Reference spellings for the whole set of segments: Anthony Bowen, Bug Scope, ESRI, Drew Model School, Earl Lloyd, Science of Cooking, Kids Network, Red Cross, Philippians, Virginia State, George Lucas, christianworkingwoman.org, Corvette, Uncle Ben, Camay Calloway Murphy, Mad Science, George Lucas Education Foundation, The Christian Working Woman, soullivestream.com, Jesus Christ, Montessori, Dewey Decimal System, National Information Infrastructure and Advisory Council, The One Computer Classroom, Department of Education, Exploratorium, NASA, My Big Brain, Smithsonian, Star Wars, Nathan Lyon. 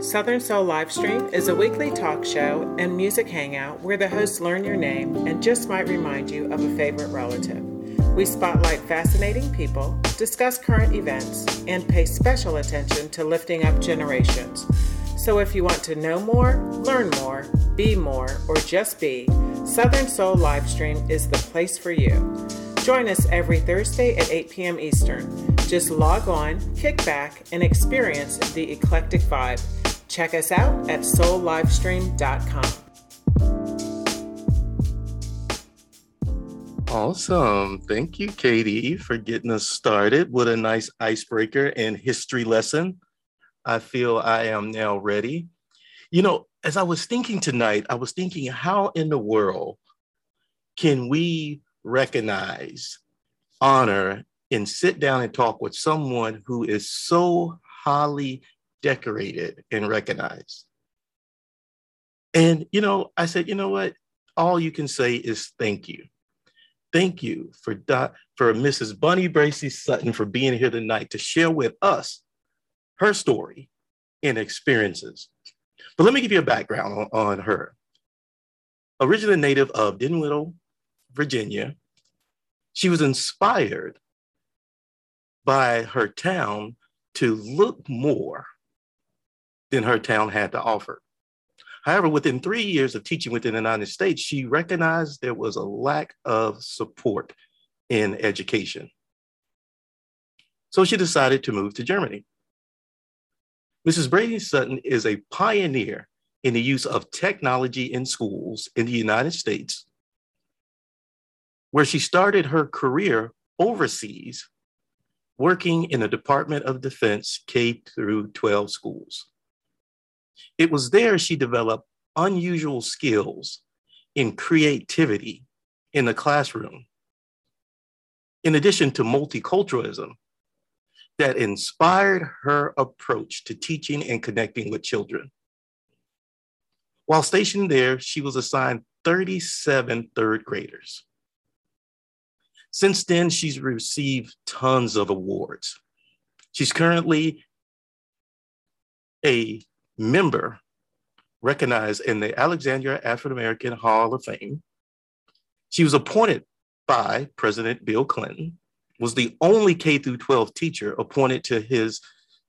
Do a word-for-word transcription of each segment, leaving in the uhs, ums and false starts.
Southern Soul Livestream is a weekly talk show and music hangout where the hosts learn your name and just might remind you of a favorite relative. We spotlight fascinating people, discuss current events, and pay special attention to lifting up generations. So if you want to know more, learn more, be more, or just be, Southern Soul Livestream is the place for you. Join us every Thursday at eight p.m. Eastern. Just log on, kick back, and experience the eclectic vibe. Check us out at soul livestream dot com. Awesome. Thank you, Katie, for getting us started with a nice icebreaker and history lesson. I feel I am now ready. You know, as I was thinking tonight, I was thinking, how in the world can we recognize, honor, and sit down and talk with someone who is so highly decorated and recognized? And, you know, I said, you know what? All you can say is thank you. Thank you for, Do- for Missus Bonnie Bracey Sutton for being here tonight to share with us her story and experiences. But let me give you a background on, on her. Originally native of Dinwiddie, Virginia, she was inspired by her town to look more than her town had to offer. However, within three years of teaching within the United States, she recognized there was a lack of support in education. So she decided to move to Germany. Missus Bracey Sutton is a pioneer in the use of technology in schools in the United States, where she started her career overseas, working in the Department of Defense K through twelve schools. It was there she developed unusual skills in creativity in the classroom, in addition to multiculturalism, that inspired her approach to teaching and connecting with children. While stationed there, she was assigned thirty-seven third graders. Since then, she's received tons of awards. She's currently a member recognized in the Alexandria African-American Hall of Fame. She was appointed by President Bill Clinton, was the only K through twelve teacher appointed to his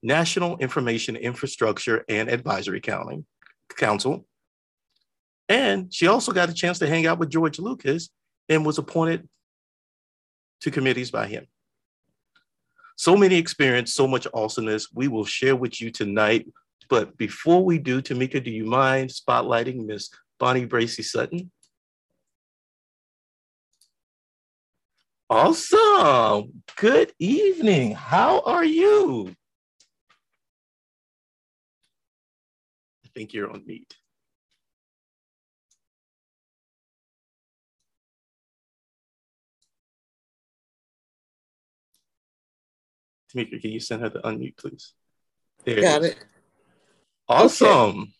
National Information Infrastructure and Advisory Council. And she also got a chance to hang out with George Lucas and was appointed to committees by him. So many experience, so much awesomeness we will share with you tonight. But before we do, Tamika, do you mind spotlighting Miss Bonnie Bracey Sutton? Awesome. Good evening. How are you? I think you're on mute. Tamika, can you send her to unmute, please? There Got it. Is. Awesome. Okay.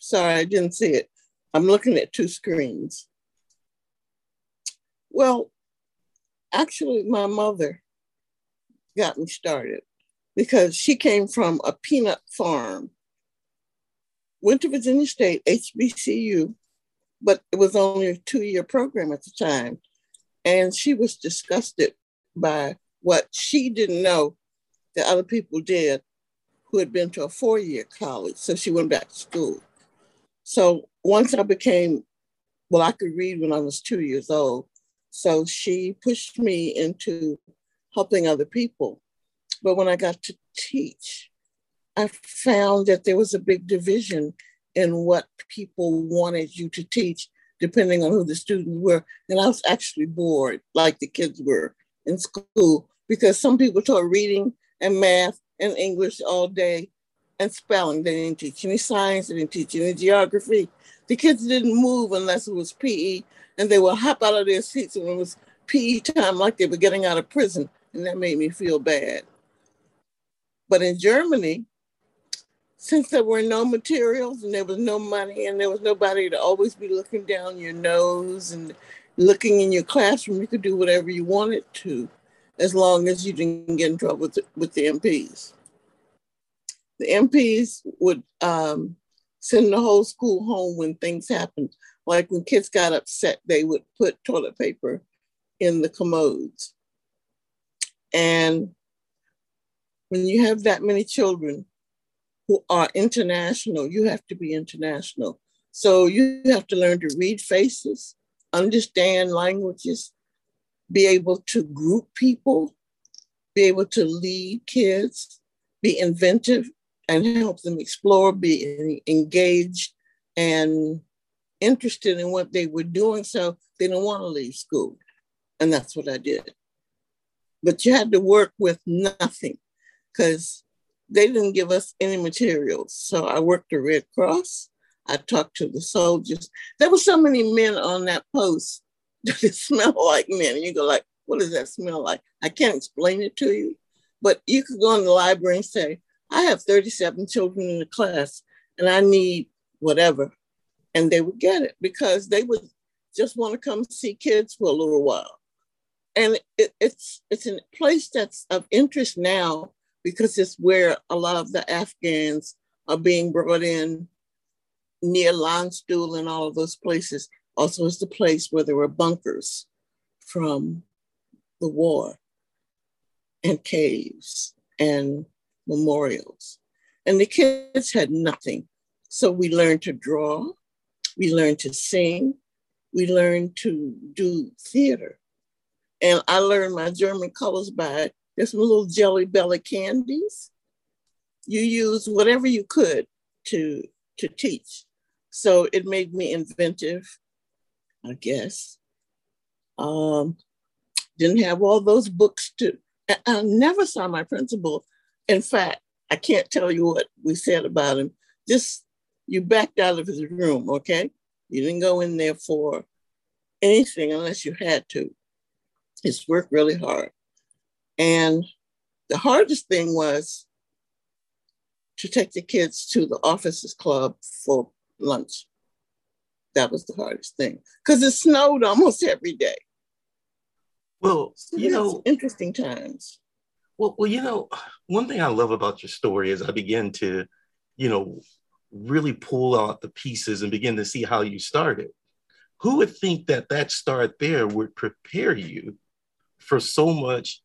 Sorry, I didn't see it. I'm looking at two screens. Well, actually, my mother got me started because she came from a peanut farm, went to Virginia State, H B C U, but it was only a two-year program at the time. And she was disgusted by what she didn't know that other people did who had been to a four-year college. So she went back to school. So once I became, well, I could read when I was two years old. So she pushed me into helping other people. But when I got to teach, I found that there was a big division in what people wanted you to teach, depending on who the students were. And I was actually bored, like the kids were in school, because some people taught reading and math and English all day, and spelling. They didn't teach any science, they didn't teach any geography. The kids didn't move unless it was P E. And they would hop out of their seats when it was P E time, like they were getting out of prison. And that made me feel bad. But in Germany, since there were no materials and there was no money and there was nobody to always be looking down your nose and looking in your classroom, you could do whatever you wanted to, as long as you didn't get in trouble with the, with the M Ps. the M Ps would um, send the whole school home when things happened. Like when kids got upset, they would put toilet paper in the commodes. And when you have that many children who are international, you have to be international. So you have to learn to read faces, understand languages, be able to group people, be able to lead kids, be inventive and help them explore, be engaged and interested in what they were doing, so they didn't want to leave school. And that's what I did. But you had to work with nothing because they didn't give us any materials. So I worked the Red Cross. I talked to the soldiers. There were so many men on that post that it smelled like men. And you go like, what does that smell like? I can't explain it to you. But you could go in the library and say, I have thirty-seven children in the class and I need whatever. And they would get it because they would just want to come see kids for a little while. And it, it's, it's a place that's of interest now because it's where a lot of the Afghans are being brought in, near Landstuhl and all of those places. Also is the place where there were bunkers from the war and caves and memorials. And the kids had nothing. So we learned to draw, we learned to sing, we learned to do theater. And I learned my German colors by, there's some little Jelly Belly candies. You use whatever you could to, to teach. So it made me inventive, I guess. Um, didn't have all those books to, I never saw my principal. In fact, I can't tell you what we said about him. Just, you backed out of his room, okay? You didn't go in there for anything unless you had to. It's worked really hard. And the hardest thing was to take the kids to the officers club for lunch. That was the hardest thing because it snowed almost every day. Well, so you know, interesting times. Well, well, you know, one thing I love about your story is I begin to, you know, really pull out the pieces and begin to see how you started. Who would think that that start there would prepare you for so much,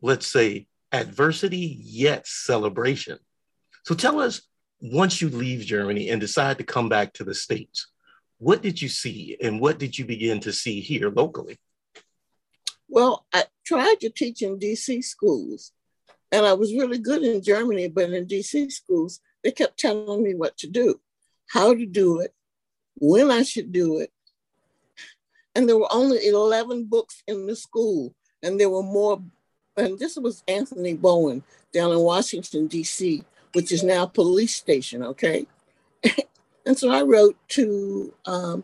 let's say, adversity, yet celebration? So tell us, once you leave Germany and decide to come back to the States, what did you see and what did you begin to see here locally? Well, I tried to teach in D C schools and I was really good in Germany, but in D C schools, they kept telling me what to do, how to do it, when I should do it. And there were only eleven books in the school and there were more. And this was Anthony Bowen down in Washington, D C, which is now a police station, okay? And so I wrote to um,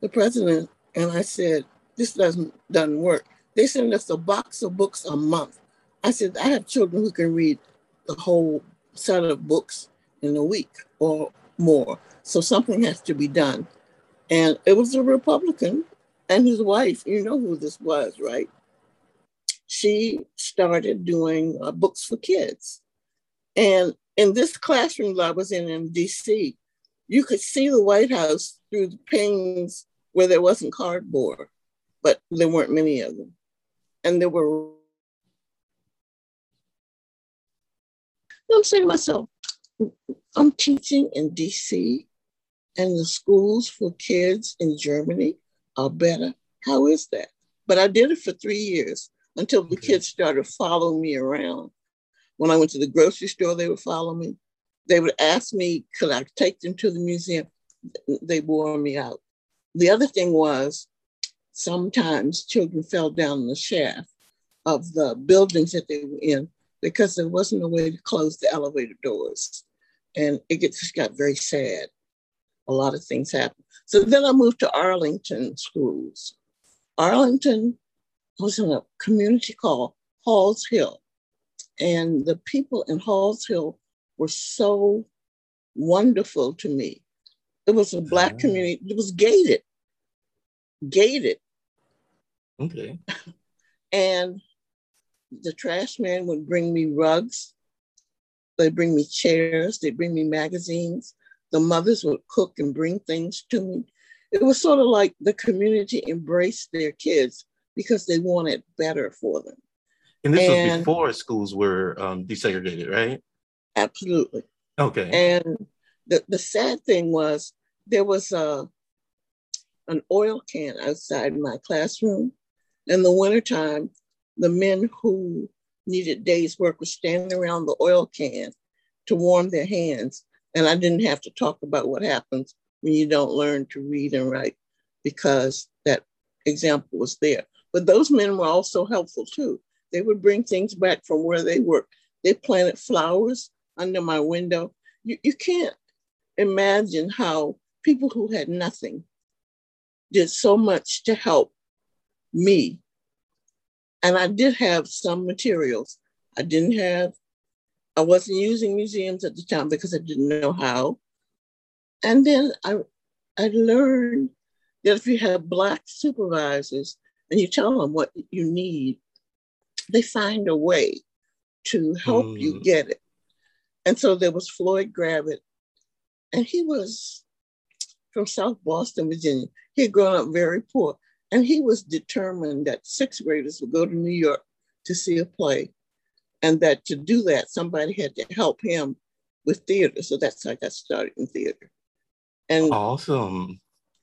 the president and I said, this doesn't, doesn't work. They send us a box of books a month. I said, I have children who can read the whole set of books in a week or more. So something has to be done. And it was a Republican and his wife, you know who this was, right? She started doing uh, books for kids. And in this classroom that I was in in D C, you could see the White House through the panes where there wasn't cardboard, but there weren't many of them. And there were, I'm saying to myself, I'm teaching in D C and the schools for kids in Germany are better. How is that? But I did it for three years until the kids started following me around. When I went to the grocery store, they would follow me. They would ask me, could I take them to the museum? They wore me out. The other thing was, sometimes children fell down the shaft of the buildings that they were in because there wasn't a way to close the elevator doors. And it just got very sad. A lot of things happened. So then I moved to Arlington schools. Arlington was in a community called Halls Hill. And the people in Halls Hill were so wonderful to me. It was a Black uh-huh. community. It was gated, gated. Okay. And the trash man would bring me rugs. They bring me chairs, they bring me magazines. The mothers would cook and bring things to me. It was sort of like the community embraced their kids because they wanted better for them. And this and, was before schools were um, desegregated, right? Absolutely. Okay. And the, the sad thing was there was a, an oil can outside my classroom. In the wintertime, the men who needed day's work were standing around the oil can to warm their hands. And I didn't have to talk about what happens when you don't learn to read and write, because that example was there. But those men were also helpful too. They would bring things back from where they worked. They planted flowers under my window. You, you can't imagine how people who had nothing did so much to help me. And I did have some materials. I didn't have, I wasn't using museums at the time because I didn't know how. And then I, I learned that if you have Black supervisors and you tell them what you need, they find a way to help mm. you get it. And so there was Floyd Gravitt, and he was from South Boston, Virginia. He had grown up very poor, and he was determined that sixth graders would go to New York to see a play, and that to do that, somebody had to help him with theater. So that's how I got started in theater. And awesome.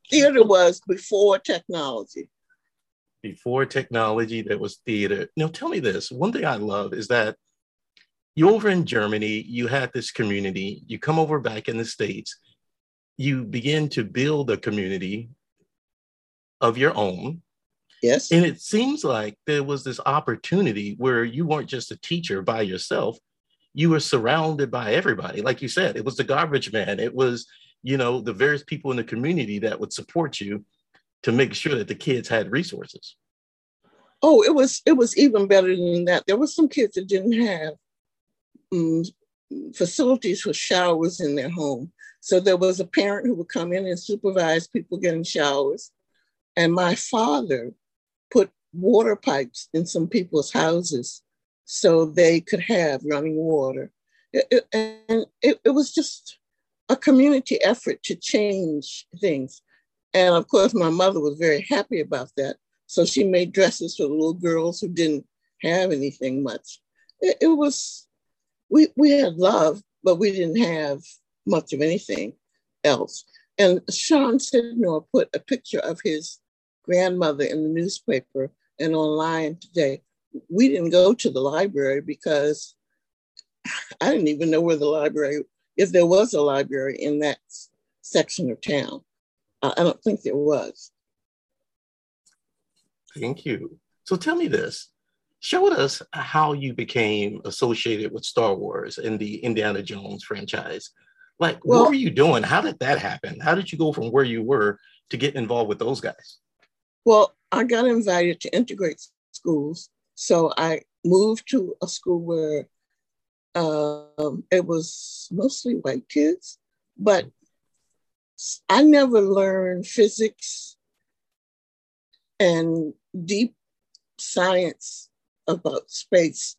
Theater was before technology. Before technology, there was theater. Now, tell me this. One thing I love is that you're over in Germany, you had this community, you come over back in the States, you begin to build a community of your own. Yes. And it seems like there was this opportunity where you weren't just a teacher by yourself. You were surrounded by everybody. Like you said, it was the garbage man. It was, you know, the various people in the community that would support you to make sure that the kids had resources. Oh, it was it was even better than that. There were some kids that didn't have um, facilities for showers in their home. So there was a parent who would come in and supervise people getting showers. And my father put water pipes in some people's houses so they could have running water. It, it, and it, it was just a community effort to change things. And of course, my mother was very happy about that. So she made dresses for the little girls who didn't have anything much. It, it was, we, we had love, but we didn't have much of anything else. And Sean Sidnor put a picture of his grandmother in the newspaper and online today. We didn't go to the library because I didn't even know where the library, if there was a library in that section of town. I don't think there was. Thank you. So tell me this. Show us how you became associated with Star Wars and the Indiana Jones franchise. Like, well, what were you doing? How did that happen? How did you go from where you were to get involved with those guys? Well, I got invited to integrate schools. So I moved to a school where um, it was mostly white kids, but I never learned physics and deep science about space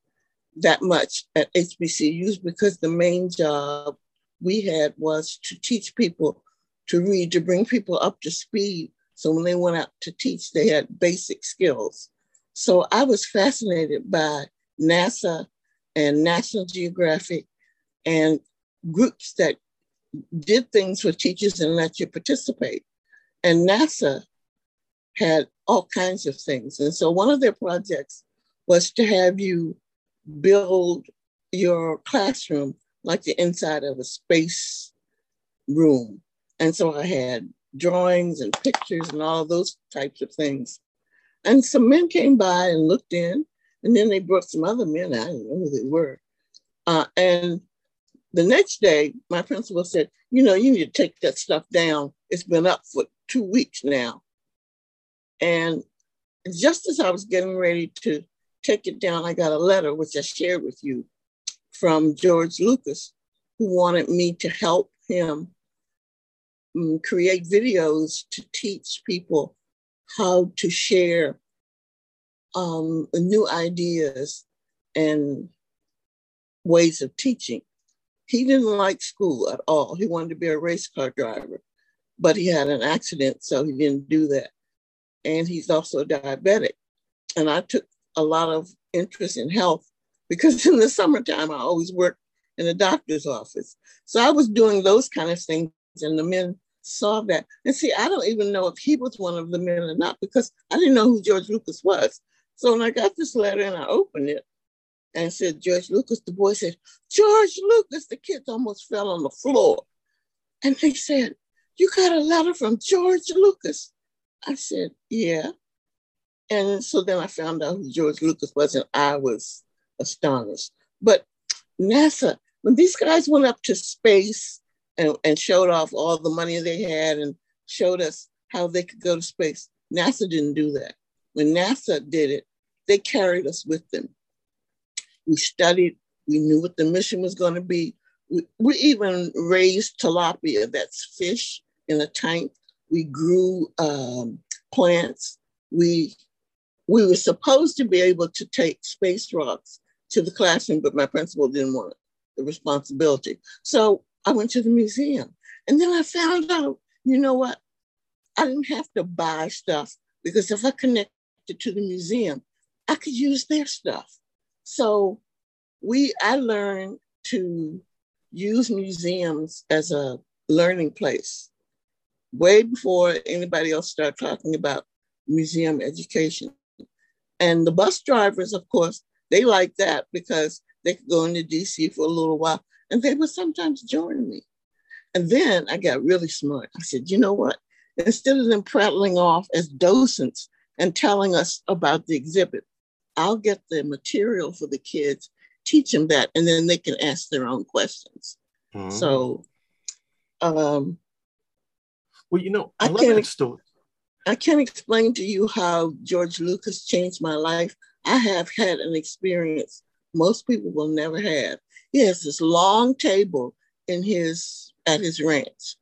that much at H B C Us because the main job we had was to teach people to read, to bring people up to speed. So when they went out to teach, they had basic skills. So I was fascinated by NASA and National Geographic and groups that did things for teachers and let you participate. And NASA had all kinds of things. And so one of their projects was to have you build your classroom like the inside of a space room. And so I had drawings and pictures and all those types of things. And some men came by and looked in, and then they brought some other men. I didn't know who they were. Uh, and the next day, my principal said, you know, you need to take that stuff down. It's been up for two weeks now. And just as I was getting ready to take it down, I got a letter, which I shared with you, from George Lucas, who wanted me to help him create videos to teach people how to share um, new ideas and ways of teaching. He didn't like school at all. He wanted to be a race car driver, but he had an accident, so he didn't do that. And he's also diabetic. And I took a lot of interest in health because in the summertime, I always worked in a doctor's office. So I was doing those kind of things, and the men saw that. And see, I don't even know if he was one of the men or not, because I didn't know who George Lucas was. So when I got this letter and I opened it, and said, George Lucas, the boy said, George Lucas, the kids almost fell on the floor. And they said, you got a letter from George Lucas. I said, yeah. And so then I found out who George Lucas was, and I was astonished. But NASA, when these guys went up to space and, and showed off all the money they had and showed us how they could go to space, NASA didn't do that. When NASA did it, they carried us with them. We studied, we knew what the mission was going to be. We, we even raised tilapia, that's fish in a tank. We grew um, plants. We, we were supposed to be able to take space rocks to the classroom, but my principal didn't want the responsibility. So I went to the museum. And then I found out, you know what? I didn't have to buy stuff, because if I connected to the museum, I could use their stuff. So we, I learned to use museums as a learning place way before anybody else started talking about museum education. And the bus drivers, of course, they liked that because they could go into D C for a little while, and they would sometimes join me. And then I got really smart. I said, you know what? Instead of them prattling off as docents and telling us about the exhibit, I'll get the material for the kids, teach them that, and then they can ask their own questions. Mm-hmm. So, um, well, you know, I, I love that story. I can't explain to you how George Lucas changed my life. I have had an experience most people will never have. He has this long table in his at his ranch,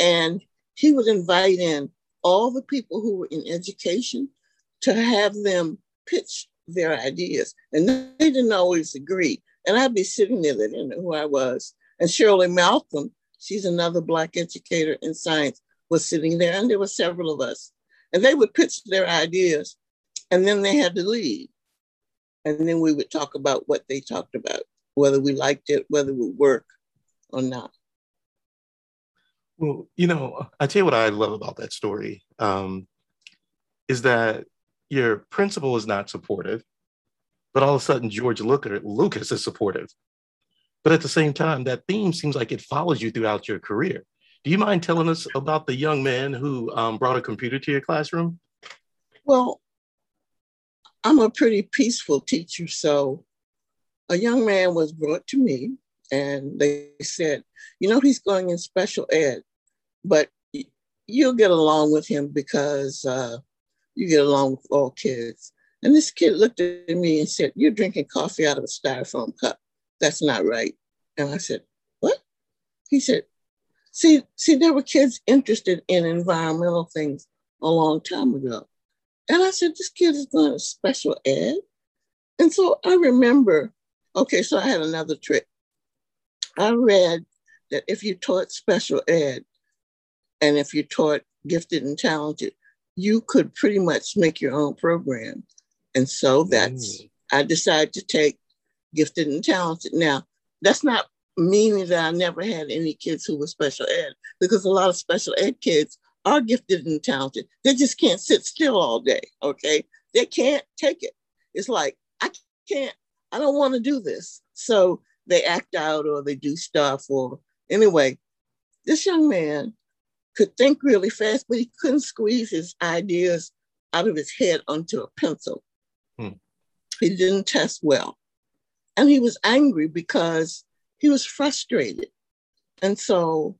and he would invite in all the people who were in education to have them pitch their ideas, and they didn't always agree. And I'd be sitting there, they didn't know who I was. And Shirley Malcolm, she's another Black educator in science, was sitting there, and there were several of us. And they would pitch their ideas, and then they had to leave. And then we would talk about what they talked about, whether we liked it, whether it would work or not. Well, you know, I tell you what I love about that story um, is that your principal is not supportive, but all of a sudden George Lucas is supportive. But at the same time, that theme seems like it follows you throughout your career. Do you mind telling us about the young man who um, brought a computer to your classroom? Well, I'm a pretty peaceful teacher. So a young man was brought to me, and they said, you know, he's going in special ed, but you'll get along with him because uh, you get along with all kids. And this kid looked at me and said, you're drinking coffee out of a styrofoam cup. That's not right. And I said, what? He said, see, see, there were kids interested in environmental things a long time ago. And I said, this kid is going to special ed. And so I remember, okay, so I had another trick. I read that if you taught special ed and if you taught gifted and talented, you could pretty much make your own program. And so that's, mm. I decided to take gifted and talented. Now, that's not meaning that I never had any kids who were special ed, because a lot of special ed kids are gifted and talented. They just can't sit still all day, okay? They can't take it. It's like, I can't, I don't want to do this. So they act out or they do stuff, or anyway, this young man could think really fast, but he couldn't squeeze his ideas out of his head onto a pencil. Hmm. He didn't test well. And he was angry because he was frustrated. And so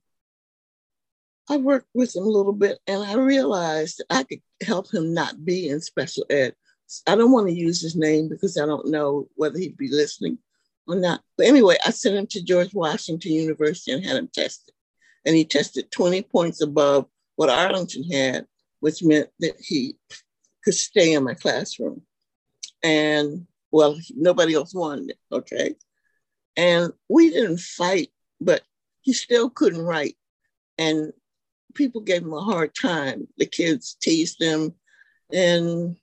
I worked with him a little bit, and I realized I could help him not be in special ed. I don't want to use his name because I don't know whether he'd be listening or not. But anyway, I sent him to George Washington University and had him tested. And he tested twenty points above what Arlington had, which meant that he could stay in my classroom. And well, nobody else wanted it, okay? And we didn't fight but he still couldn't write. And people gave him a hard time. The kids teased him, and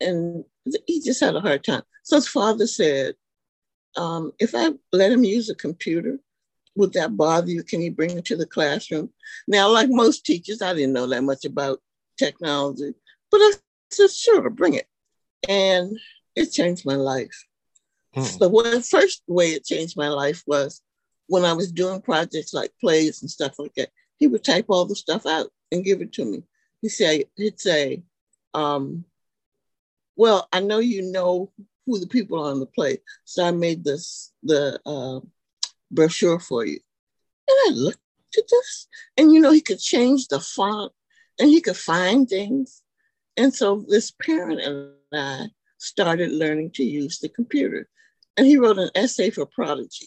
and he just had a hard time. So his father said, um, if I let him use a computer, would that bother you? Can you bring it to the classroom? Now, like most teachers, I didn't know that much about technology, but I said, sure, bring it. And it changed my life. Hmm. So the first way it changed my life was when I was doing projects like plays and stuff like that, he would type all the stuff out and give it to me. He'd say, he'd say um, well, I know you know who the people are on the play, so I made this the uh, brochure for you. And I looked at this, and, you know, he could change the font, and he could find things. And so this parent and I started learning to use the computer. And he wrote an essay for Prodigy.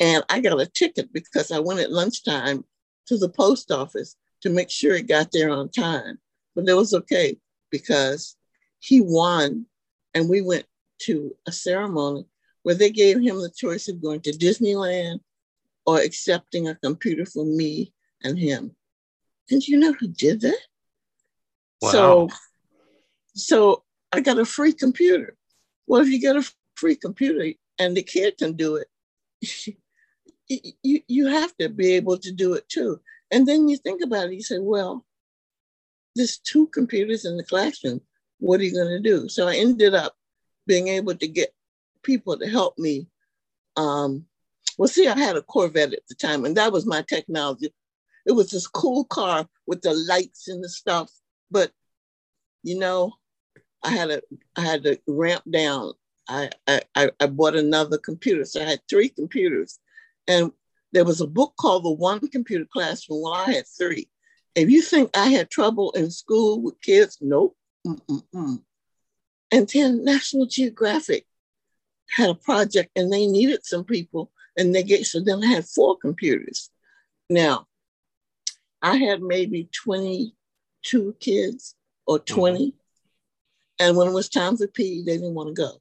And I got a ticket because I went at lunchtime to the post office to make sure it got there on time. But it was okay because he won. And we went to a ceremony where they gave him the choice of going to Disneyland or accepting a computer for me and him. And you know who did that? Wow. So, so I got a free computer. Well, if you get a free computer and the kid can do it, You, you have to be able to do it too. And then you think about it, you say, well, there's two computers in the classroom. What are you going to do? So I ended up being able to get people to help me. Um, well, see, I had a Corvette at the time, and that was my technology. It was this cool car with the lights and the stuff. But, you know, I had a, I had to ramp down. I, I, I bought another computer. So I had three computers. And there was a book called The One Computer Classroom. Well, I had three. If you think I had trouble in school with kids, nope. Mm-mm-mm. And then National Geographic had a project and they needed some people. And they gave, so then I had four computers. Now, I had maybe twenty-two kids or twenty. And when it was time for P E, they didn't want to go.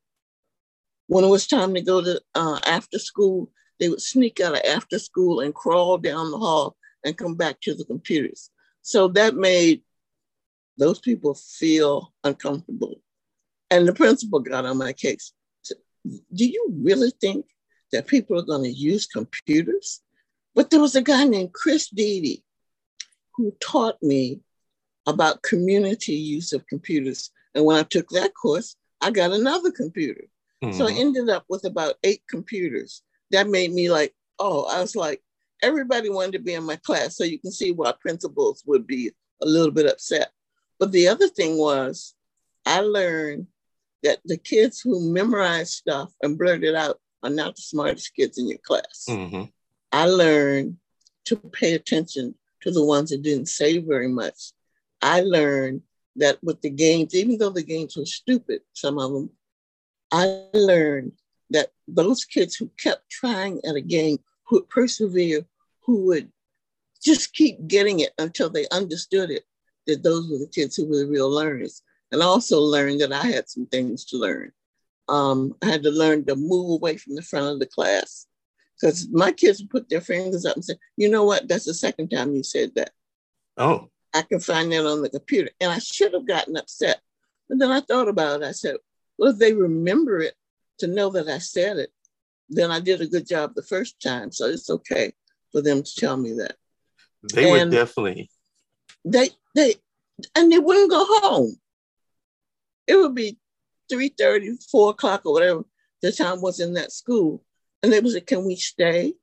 When it was time to go to uh, after school, they would sneak out of after school and crawl down the hall and come back to the computers. So that made those people feel uncomfortable. And the principal got on my case. Said, do you really think that people are going to use computers? But there was a guy named Chris Deedy who taught me about community use of computers. And when I took that course, I got another computer. Mm-hmm. So I ended up with about eight computers. That made me like, oh, I was like, everybody wanted to be in my class. So you can see why principals would be a little bit upset. But the other thing was, I learned that the kids who memorize stuff and blurt it out are not the smartest kids in your class. Mm-hmm. I learned to pay attention to the ones that didn't say very much. I learned that with the games, even though the games were stupid, some of them, I learned that those kids who kept trying at a game, who would persevere, who would just keep getting it until they understood it, that those were the kids who were the real learners. And I also learned that I had some things to learn. Um, I had to learn to move away from the front of the class because my kids would put their fingers up and say, you know what, that's the second time you said that. Oh. I can find that on the computer. And I should have gotten upset. But then I thought about it. I said, well, if they remember it, to know that I said it, then I did a good job the first time. So it's okay for them to tell me that. They and would definitely. They, they, and they wouldn't go home. It would be three thirty, four o'clock or whatever the time was in that school. And they would say, can we stay?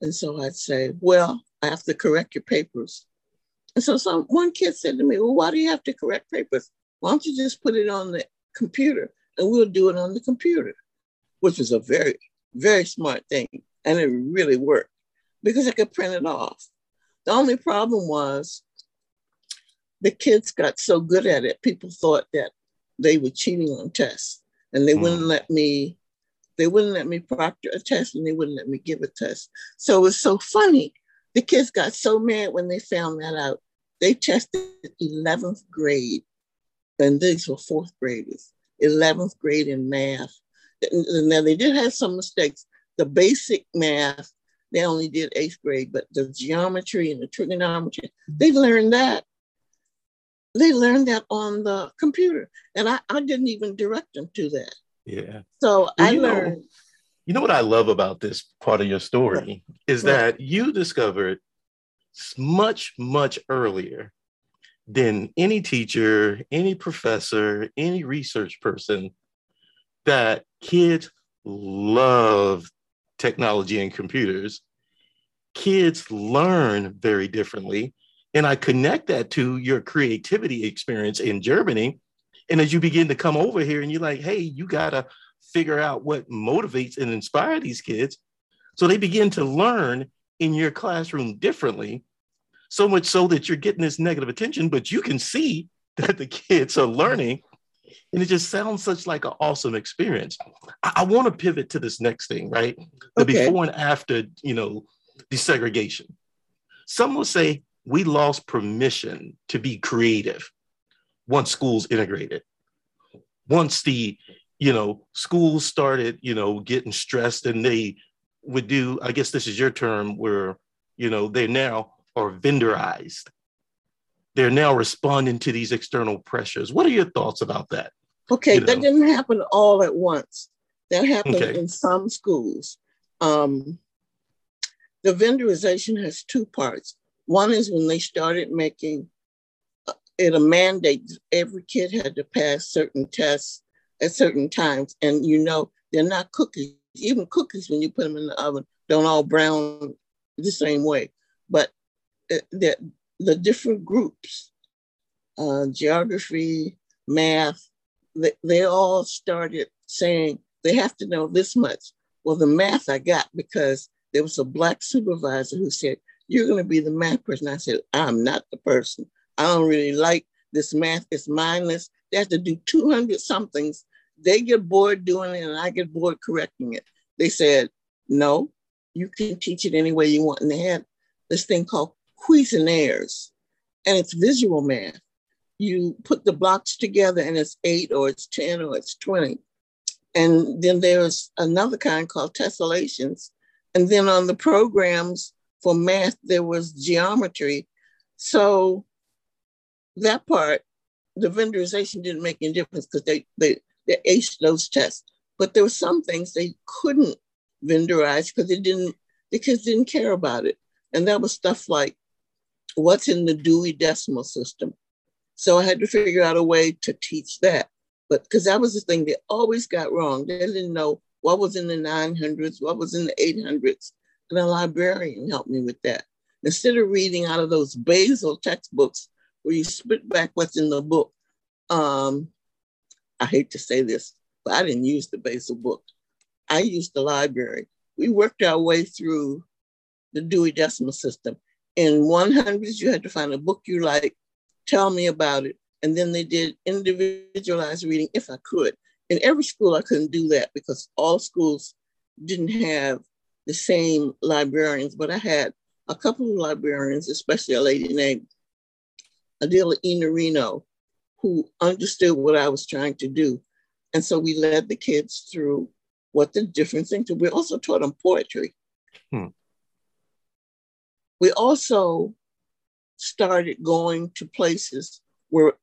And so I'd say, well, I have to correct your papers. And so some one kid said to me, well, why do you have to correct papers? Why don't you just put it on the computer? And we'll do it on the computer, which is a very, very smart thing. And it really worked because I could print it off. The only problem was the kids got so good at it, people thought that they were cheating on tests. And they mm. wouldn't let me, they wouldn't let me proctor a test and they wouldn't let me give a test. So it was so funny. The kids got so mad when they found that out. They tested eleventh grade, and these were fourth graders. eleventh grade in math. Now, they did have some mistakes, the basic math, they only did eighth grade, but the geometry and the trigonometry, they learned that. They learned that on the computer. And I, I didn't even direct them to that. Yeah. So well, I you learned. Know, you know what I love about this part of your story right. is right. that you discovered much, much earlier than any teacher, any professor, any research person, that kids love technology and computers. Kids learn very differently. And I connect that to your creativity experience in Germany. And as you begin to come over here and you're like, hey, you got to figure out what motivates and inspires these kids. So they begin to learn in your classroom differently, so much so that you're getting this negative attention, but you can see that the kids are learning. And it just sounds such like an awesome experience. I, I want to pivot to this next thing, right? The okay. before and after, you know, desegregation. Some will say we lost permission to be creative once schools integrated. Once the, you know, schools started, you know, getting stressed, and they would do, I guess this is your term, where, you know, they now are vendorized. They're now responding to these external pressures. What are your thoughts about that? Okay, you know? That didn't happen all at once. That happened okay. in some schools. Um, the vendorization has two parts. One is when they started making it a mandate. Every kid had to pass certain tests at certain times. And, you know, they're not cookies. Even cookies, when you put them in the oven, don't all brown the same way. But they're the different groups, uh, geography, math, they, they all started saying they have to know this much. Well, the math I got because there was a Black supervisor who said, you're going to be the math person. I said, I'm not the person. I don't really like this math. It's mindless. They have to do two hundred somethings. They get bored doing it and I get bored correcting it. They said, no, you can teach it any way you want. And they had this thing called Cuisenaires, and it's visual math. You put the blocks together and it's eight or it's ten or it's twenty. And then there's another kind called tessellations. And then on the programs for math, there was geometry. So that part, the vendorization didn't make any difference because they, they, they aced those tests. But there were some things they couldn't vendorize because they didn't, the kids didn't care about it. And that was stuff like, what's in the Dewey Decimal System? So I had to figure out a way to teach that. But because that was the thing they always got wrong. They didn't know what was in the nine hundreds, what was in the eight hundreds. And a librarian helped me with that. Instead of reading out of those basal textbooks where you spit back what's in the book, um, I hate to say this, but I didn't use the basal book. I used the library. We worked our way through the Dewey Decimal System. In one hundreds, you had to find a book you like, tell me about it. And then they did individualized reading if I could. In every school, I couldn't do that because all schools didn't have the same librarians, but I had a couple of librarians, especially a lady named Adela Inarino, who understood what I was trying to do. And so we led the kids through what the different things were. We also taught them poetry. Hmm. We also started going to places where,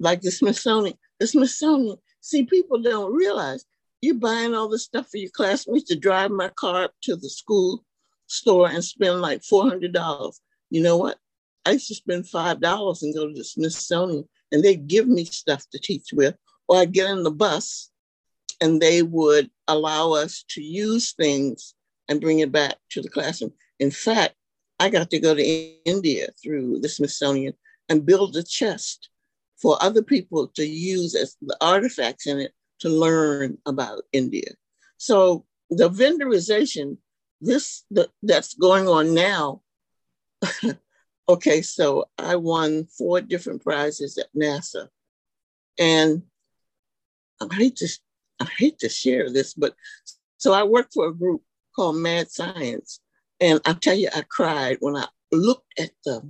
like the Smithsonian, the Smithsonian, see, people don't realize you're buying all this stuff for your class. We used to drive my car up to the school store and spend like four hundred dollars. You know what? I used to spend five dollars and go to the Smithsonian and they'd give me stuff to teach with, or I'd get in the bus and they would allow us to use things and bring it back to the classroom. In fact, I got to go to India through the Smithsonian and build a chest for other people to use as the artifacts in it to learn about India. So the vendorization, this the, that's going on now. Okay, so I won four different prizes at NASA, and I hate to I hate to share this, but so I worked for a group called Mad Science. And I tell you, I cried when I looked at the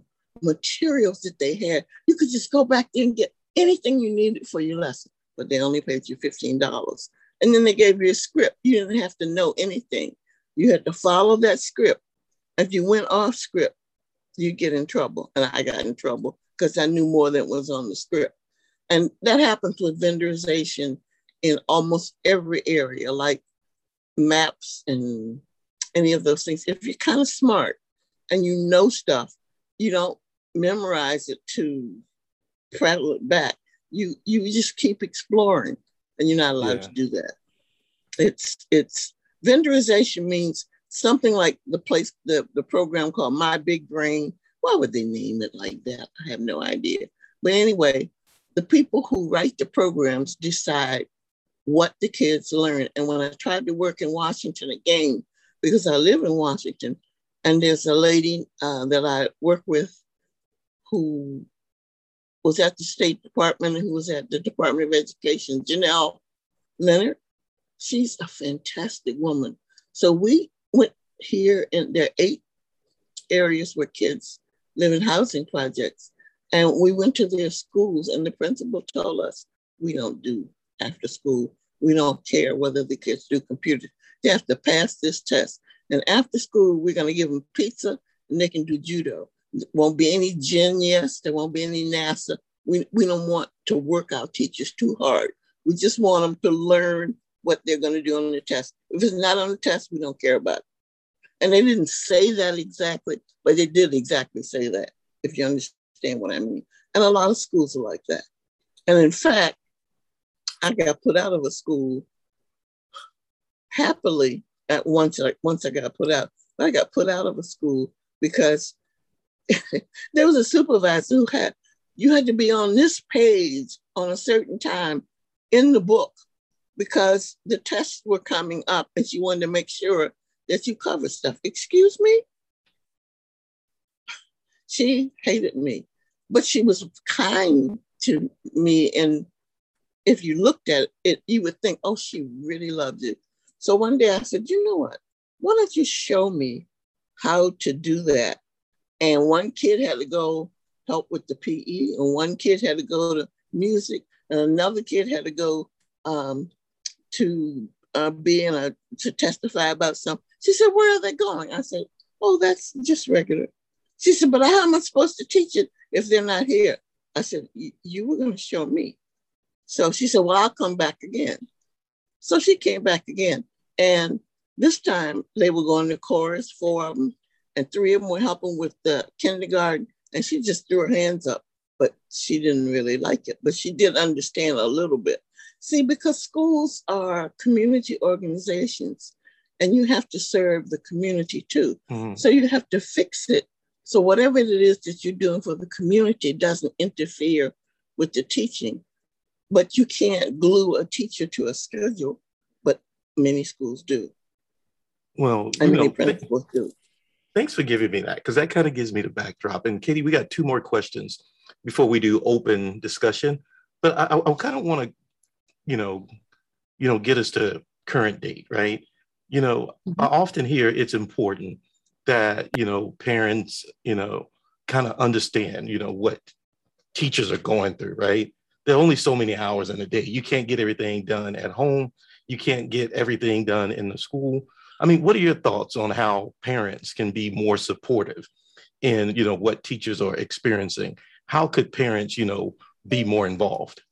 materials that they had. You could just go back there and get anything you needed for your lesson, but they only paid you fifteen dollars. And then they gave you a script. You didn't have to know anything. You had to follow that script. If you went off script, you'd get in trouble. And I got in trouble because I knew more than was on the script. And that happens with vendorization in almost every area, like maps and any of those things. If you're kind of smart and you know stuff, you don't memorize it to prattle it back. You you just keep exploring, and you're not allowed yeah. to do that. It's it's vendorization means something like the place the, the program called My Big Brain. Why would they name it like that? I have no idea. But anyway, the people who write the programs decide what the kids learn. And when I tried to work in Washington again, because I live in Washington, and there's a lady uh, that I work with who was at the State Department and who was at the Department of Education, Janelle Leonard. She's a fantastic woman. So we went here, and there are eight areas where kids live in housing projects. And we went to their schools, and the principal told us, we don't do after school. We don't care whether the kids do computers. They have to pass this test. And after school, we're going to give them pizza, and they can do judo. There won't be any Gen Yes. There won't be any NASA. We, we don't want to work our teachers too hard. We just want them to learn what they're going to do on the test. If it's not on the test, we don't care about it. And they didn't say that exactly, but they did exactly say that, if you understand what I mean. And a lot of schools are like that. And in fact, I got put out of a school happily at once, like once I got put out. But I got put out of a school because there was a supervisor who had, you had to be on this page on a certain time in the book because the tests were coming up and she wanted to make sure that you covered stuff. Excuse me? She hated me, but she was kind to me. And if you looked at it, you would think, oh, she really loved it. So one day I said, you know what? Why don't you show me how to do that? And one kid had to go help with the P E, and one kid had to go to music, and another kid had to go um, to uh, be in a, to testify about something. She said, where are they going? I said, oh, that's just regular. She said, but how am I supposed to teach it if they're not here? I said, you were going to show me. So she said, well, I'll come back again. So she came back again. And this time they were going to chorus, four of them. And three of them were helping with the kindergarten, and she just threw her hands up, but she didn't really like it, but she did understand a little bit. See, because schools are community organizations, and you have to serve the community too. Mm-hmm. So you have to fix it. So whatever it is that you're doing for the community doesn't interfere with the teaching, but you can't glue a teacher to a schedule, but many schools do. Well, and many know, principals but- do. Thanks for giving me that, because that kind of gives me the backdrop. And Katie, we got two more questions before we do open discussion. But I, I kind of want to, you know, you know, get us to current date, right? You know, mm-hmm. I often hear it's important that, you know, parents, you know, kind of understand, you know, what teachers are going through, right? There are only so many hours in a day. You can't get everything done at home. You can't get everything done in the school. I mean, what are your thoughts on how parents can be more supportive in, you know, what teachers are experiencing? How could parents, you know, be more involved?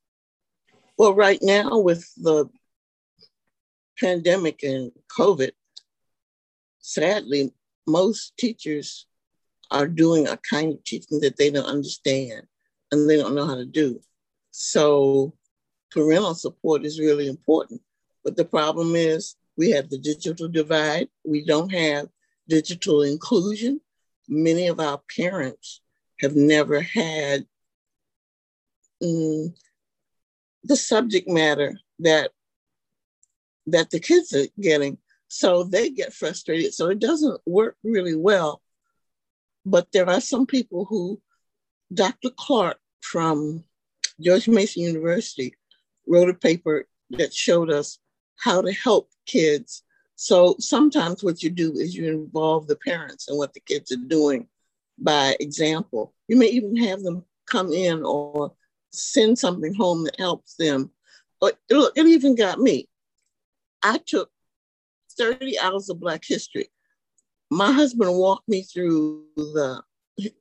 Well, right now with the pandemic and COVID, sadly, most teachers are doing a kind of teaching that they don't understand and they don't know how to do. So parental support is really important. But the problem is, we have the digital divide. We don't have digital inclusion. Many of our parents have never had um, the subject matter that, that the kids are getting. So they get frustrated. So it doesn't work really well. But there are some people who, Doctor Clark from George Mason University wrote a paper that showed us how to help kids. So sometimes what you do is you involve the parents in what the kids are doing by example. You may even have them come in or send something home that helps them. Or it, it even got me. I took thirty hours of Black history. My husband walked me through the,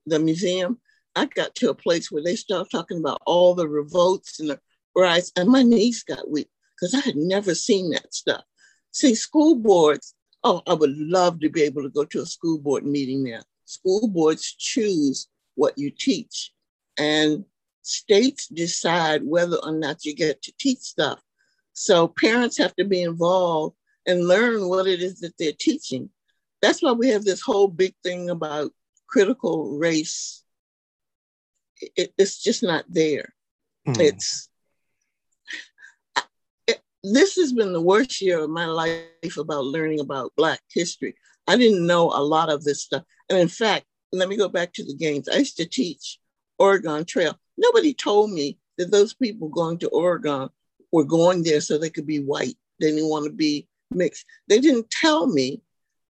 the museum. I got to a place where they started talking about all the revolts and the riots, and my knees got weak because I had never seen that stuff. See, school boards, oh, I would love to be able to go to a school board meeting there. School boards choose what you teach, and states decide whether or not you get to teach stuff. So parents have to be involved and learn what it is that they're teaching. That's why we have this whole big thing about critical race. It, it's just not there. Mm. It's it, this has been the worst year of my life about learning about Black history. I didn't know a lot of this stuff. And in fact, let me go back to the games. I used to teach Oregon Trail. Nobody told me that those people going to Oregon were going there so they could be white. They didn't want to be mixed. They didn't tell me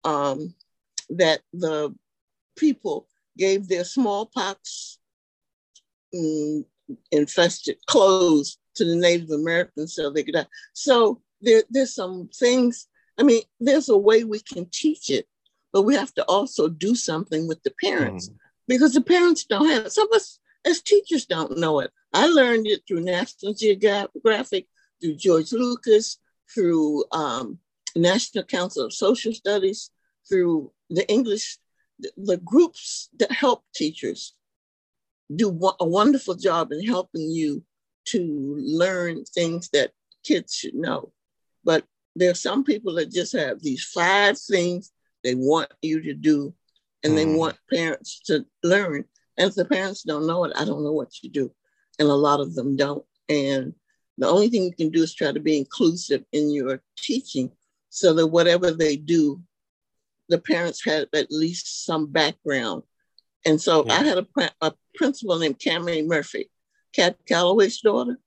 um, that the people gave their smallpox um, infested clothes to the Native Americans so they could die. So there, there's some things, I mean, there's a way we can teach it, but we have to also do something with the parents mm. because the parents don't have it. Some of us as teachers don't know it. I learned it through National Geographic, through George Lucas, through um, National Council of Social Studies, through the English, the, the groups that help teachers do wo- a wonderful job in helping you to learn things that kids should know. But there are some people that just have these five things they want you to do, and mm. they want parents to learn. And if the parents don't know it, I don't know what you do. And a lot of them don't. And the only thing you can do is try to be inclusive in your teaching so that whatever they do, the parents have at least some background. And so yeah. I had a, a principal named Camay Murphy, Cat Calloway's daughter.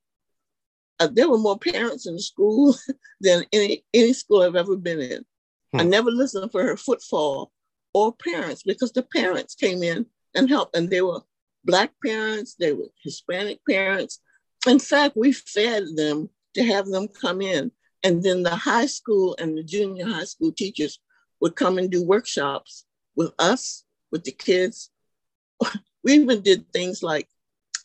Uh, there were more parents in the school than any, any school I've ever been in. Hmm. I never listened for her footfall or parents because the parents came in and helped, and they were Black parents, they were Hispanic parents. In fact, we fed them to have them come in. And then the high school and the junior high school teachers would come and do workshops with us, with the kids. We even did things like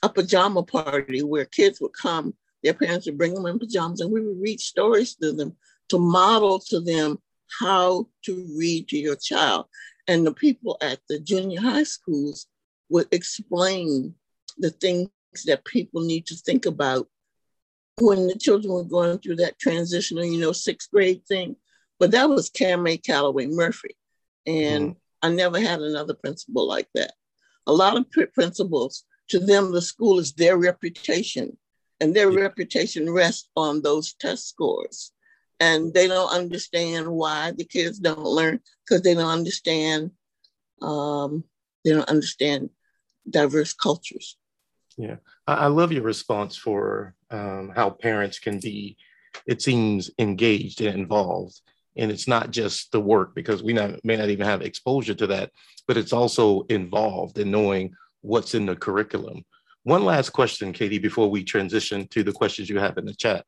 a pajama party where kids would come, their parents would bring them in pajamas, and we would read stories to them to model to them how to read to your child. And the people at the junior high schools would explain the things that people need to think about when the children were going through that transitional, you know, sixth grade thing. But that was Camay Calloway Murphy. And mm-hmm. I never had another principal like that. A lot of principals, to them, the school is their reputation, and their yeah. reputation rests on those test scores. And they don't understand why the kids don't learn because they don't understand, um, they don't understand diverse cultures. Yeah, I love your response for um, how parents can be, it seems, engaged and involved. And it's not just the work, because we not, may not even have exposure to that, but it's also involved in knowing what's in the curriculum. One last question, Katie, before we transition to the questions you have in the chat.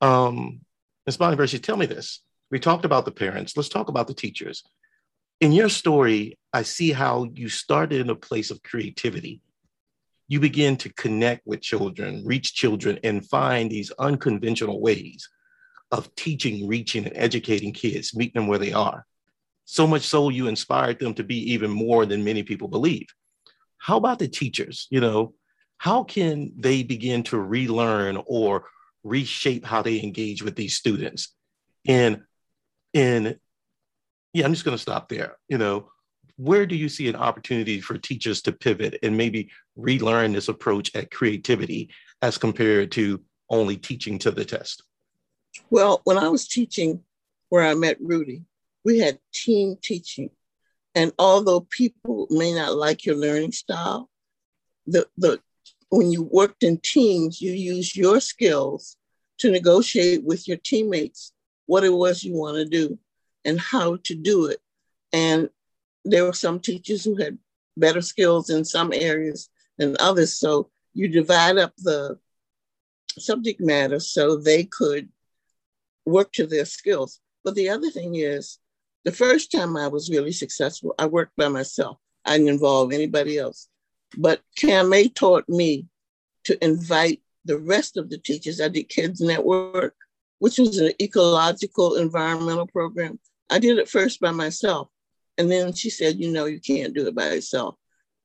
Um, Miz Bonnie Bracey, tell me this. We talked about the parents. Let's talk about the teachers. In your story, I see how you started in a place of creativity. You begin to connect with children, reach children, and find these unconventional ways of teaching, reaching, and educating kids, meeting them where they are. So much so you inspired them to be even more than many people believe. How about the teachers? You know, how can they begin to relearn or reshape how they engage with these students? And, and yeah, I'm just going to stop there. You know, where do you see an opportunity for teachers to pivot and maybe relearn this approach at creativity as compared to only teaching to the test? Well, when I was teaching where I met Rudy, we had team teaching. And although people may not like your learning style, the, the when you worked in teams, you use your skills to negotiate with your teammates what it was you want to do and how to do it. And there were some teachers who had better skills in some areas than others. So you divide up the subject matter so they could work to their skills. But the other thing is, the first time I was really successful, I worked by myself. I didn't involve anybody else. But Camay taught me to invite the rest of the teachers. I did Kids Network, which was an ecological environmental program. I did it first by myself. And then she said, you know, you can't do it by yourself.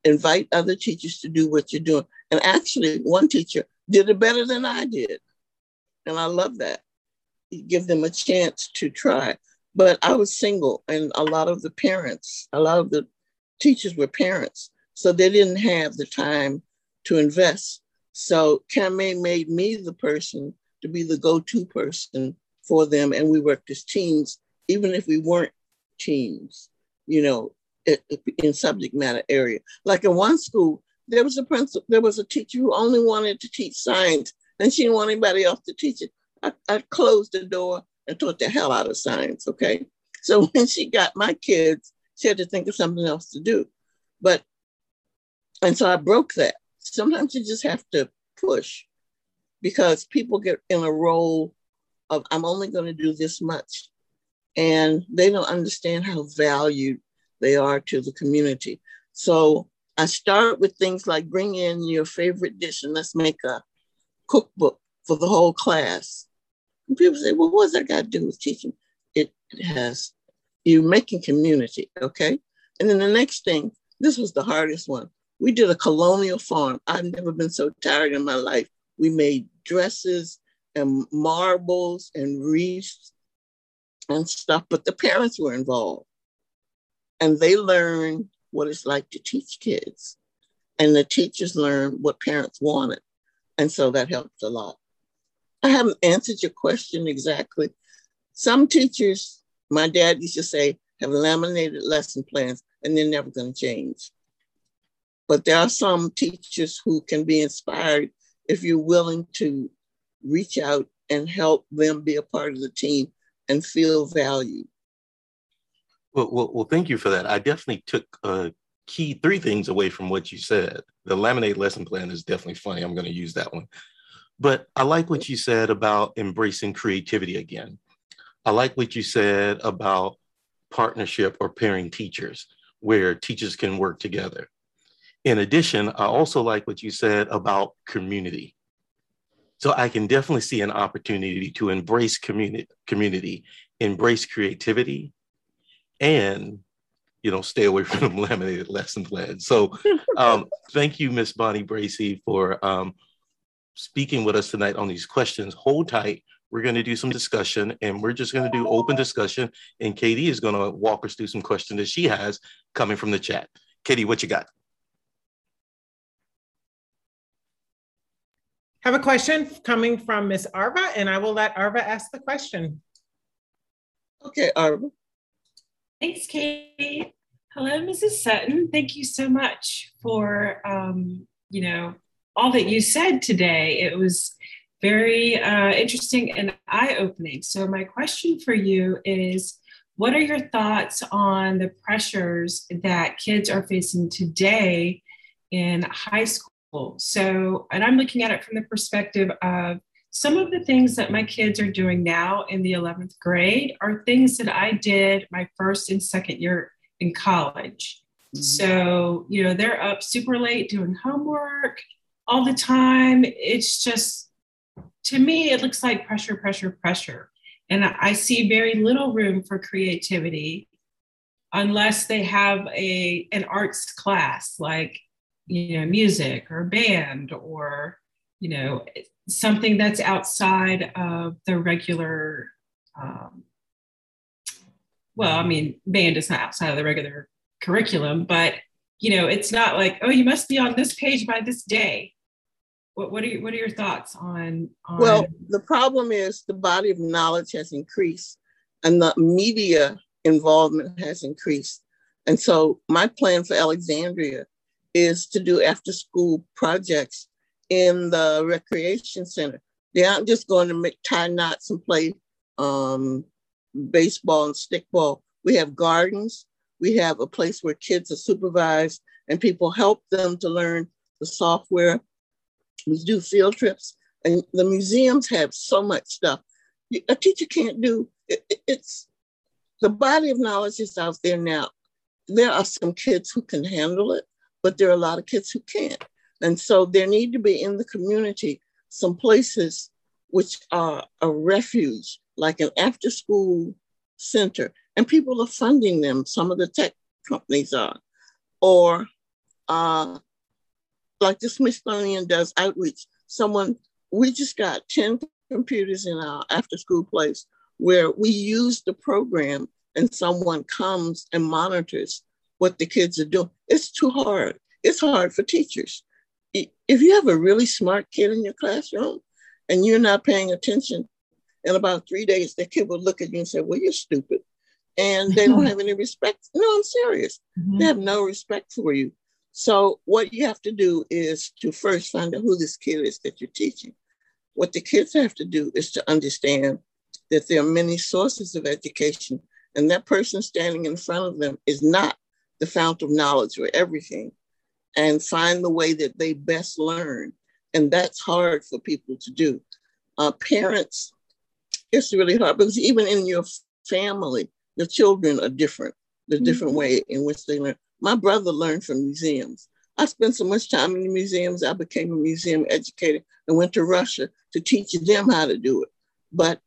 Invite other teachers to do what you're doing. And actually, one teacher did it better than I did. And I love that. You give them a chance to try. But I was single, and a lot of the parents, a lot of the teachers were parents. So they didn't have the time to invest. So Camay made me the person to be the go-to person for them. And we worked as teams, even if we weren't teams, you know, in subject matter area. Like in one school, there was a principal, there was a teacher who only wanted to teach science, and she didn't want anybody else to teach it. I, I closed the door and taught the hell out of science, okay? So when she got my kids, she had to think of something else to do. But, and so I broke that. Sometimes you just have to push, because people get in a role of, I'm only going to do this much. And they don't understand how valued they are to the community. So I start with things like bring in your favorite dish and let's make a cookbook for the whole class. And people say, well, what's that got to do with teaching? It has, you're making community, okay? And then the next thing, this was the hardest one. We did a colonial farm. I've never been so tired in my life. We made dresses and marbles and wreaths and stuff, but the parents were involved. And they learned what it's like to teach kids. And the teachers learned what parents wanted. And so that helped a lot. I haven't answered your question exactly. Some teachers, my dad used to say, have laminated lesson plans, and they're never going to change. But there are some teachers who can be inspired if you're willing to reach out and help them be a part of the team and feel valued. Well, well, well, thank you for that. I definitely took uh, key three things away from what you said. The laminate lesson plan is definitely funny. I'm going to use that one. But I like what you said about embracing creativity again. I like what you said about partnership or pairing teachers, where teachers can work together. In addition, I also like what you said about community. So I can definitely see an opportunity to embrace community, community, embrace creativity, and, you know, stay away from the laminated lesson plans. So um, thank you, Miss Bonnie Bracey, for um, speaking with us tonight on these questions. Hold tight. We're going to do some discussion, and we're just going to do open discussion. And Katie is going to walk us through some questions that she has coming from the chat. Katie, what you got? I have a question coming from Miss Arva, and I will let Arva ask the question. Okay, Arva. Thanks, Katie. Hello, Missus Sutton. Thank you so much for, um, you know, all that you said today. It was very uh, interesting and eye-opening. So my question for you is, what are your thoughts on the pressures that kids are facing today in high school? So, and I'm looking at it from the perspective of some of the things that my kids are doing now in the eleventh grade are things that I did my first and second year in college. Mm-hmm. So, you know, they're up super late doing homework all the time. It's just, to me, it looks like pressure, pressure, pressure. And I see very little room for creativity unless they have a, an arts class, like, you know, music or band or, you know, something that's outside of the regular, um, well, I mean, band is not outside of the regular curriculum, but, you know, it's not like, oh, you must be on this page by this day. What, what, are, you, what are your thoughts on, on? Well, the problem is the body of knowledge has increased and the media involvement has increased. And so my plan for Alexandria is to do after school projects in the recreation center. They aren't just going to make, tie knots and play um, baseball and stickball. We have gardens. We have a place where kids are supervised and people help them to learn the software. We do field trips, and the museums have so much stuff. a teacher can't do. It, it's the body of knowledge is out there now. There are some kids who can handle it, but there are a lot of kids who can't. And so there need to be in the community some places which are a refuge, like an after-school center. And people are funding them. Some of the tech companies are. Or uh, like the Smithsonian does outreach. Someone, we just got ten computers in our after-school place where we use the program and someone comes and monitors what the kids are doing. It's too hard. It's hard for teachers. If you have a really smart kid in your classroom and you're not paying attention, in about three days, that kid will look at you and say, well, you're stupid. And they don't have any respect. No, I'm serious. Mm-hmm. They have no respect for you. So what you have to do is to first find out who this kid is that you're teaching. What the kids have to do is to understand that there are many sources of education, and that person standing in front of them is not the fount of knowledge or everything, and find the way that they best learn. And that's hard for people to do. Uh, parents, it's really hard because even in your family, the children are different, the mm-hmm. different way in which they learn. My brother learned from museums. I spent so much time in the museums, I became a museum educator and went to Russia to teach them how to do it. But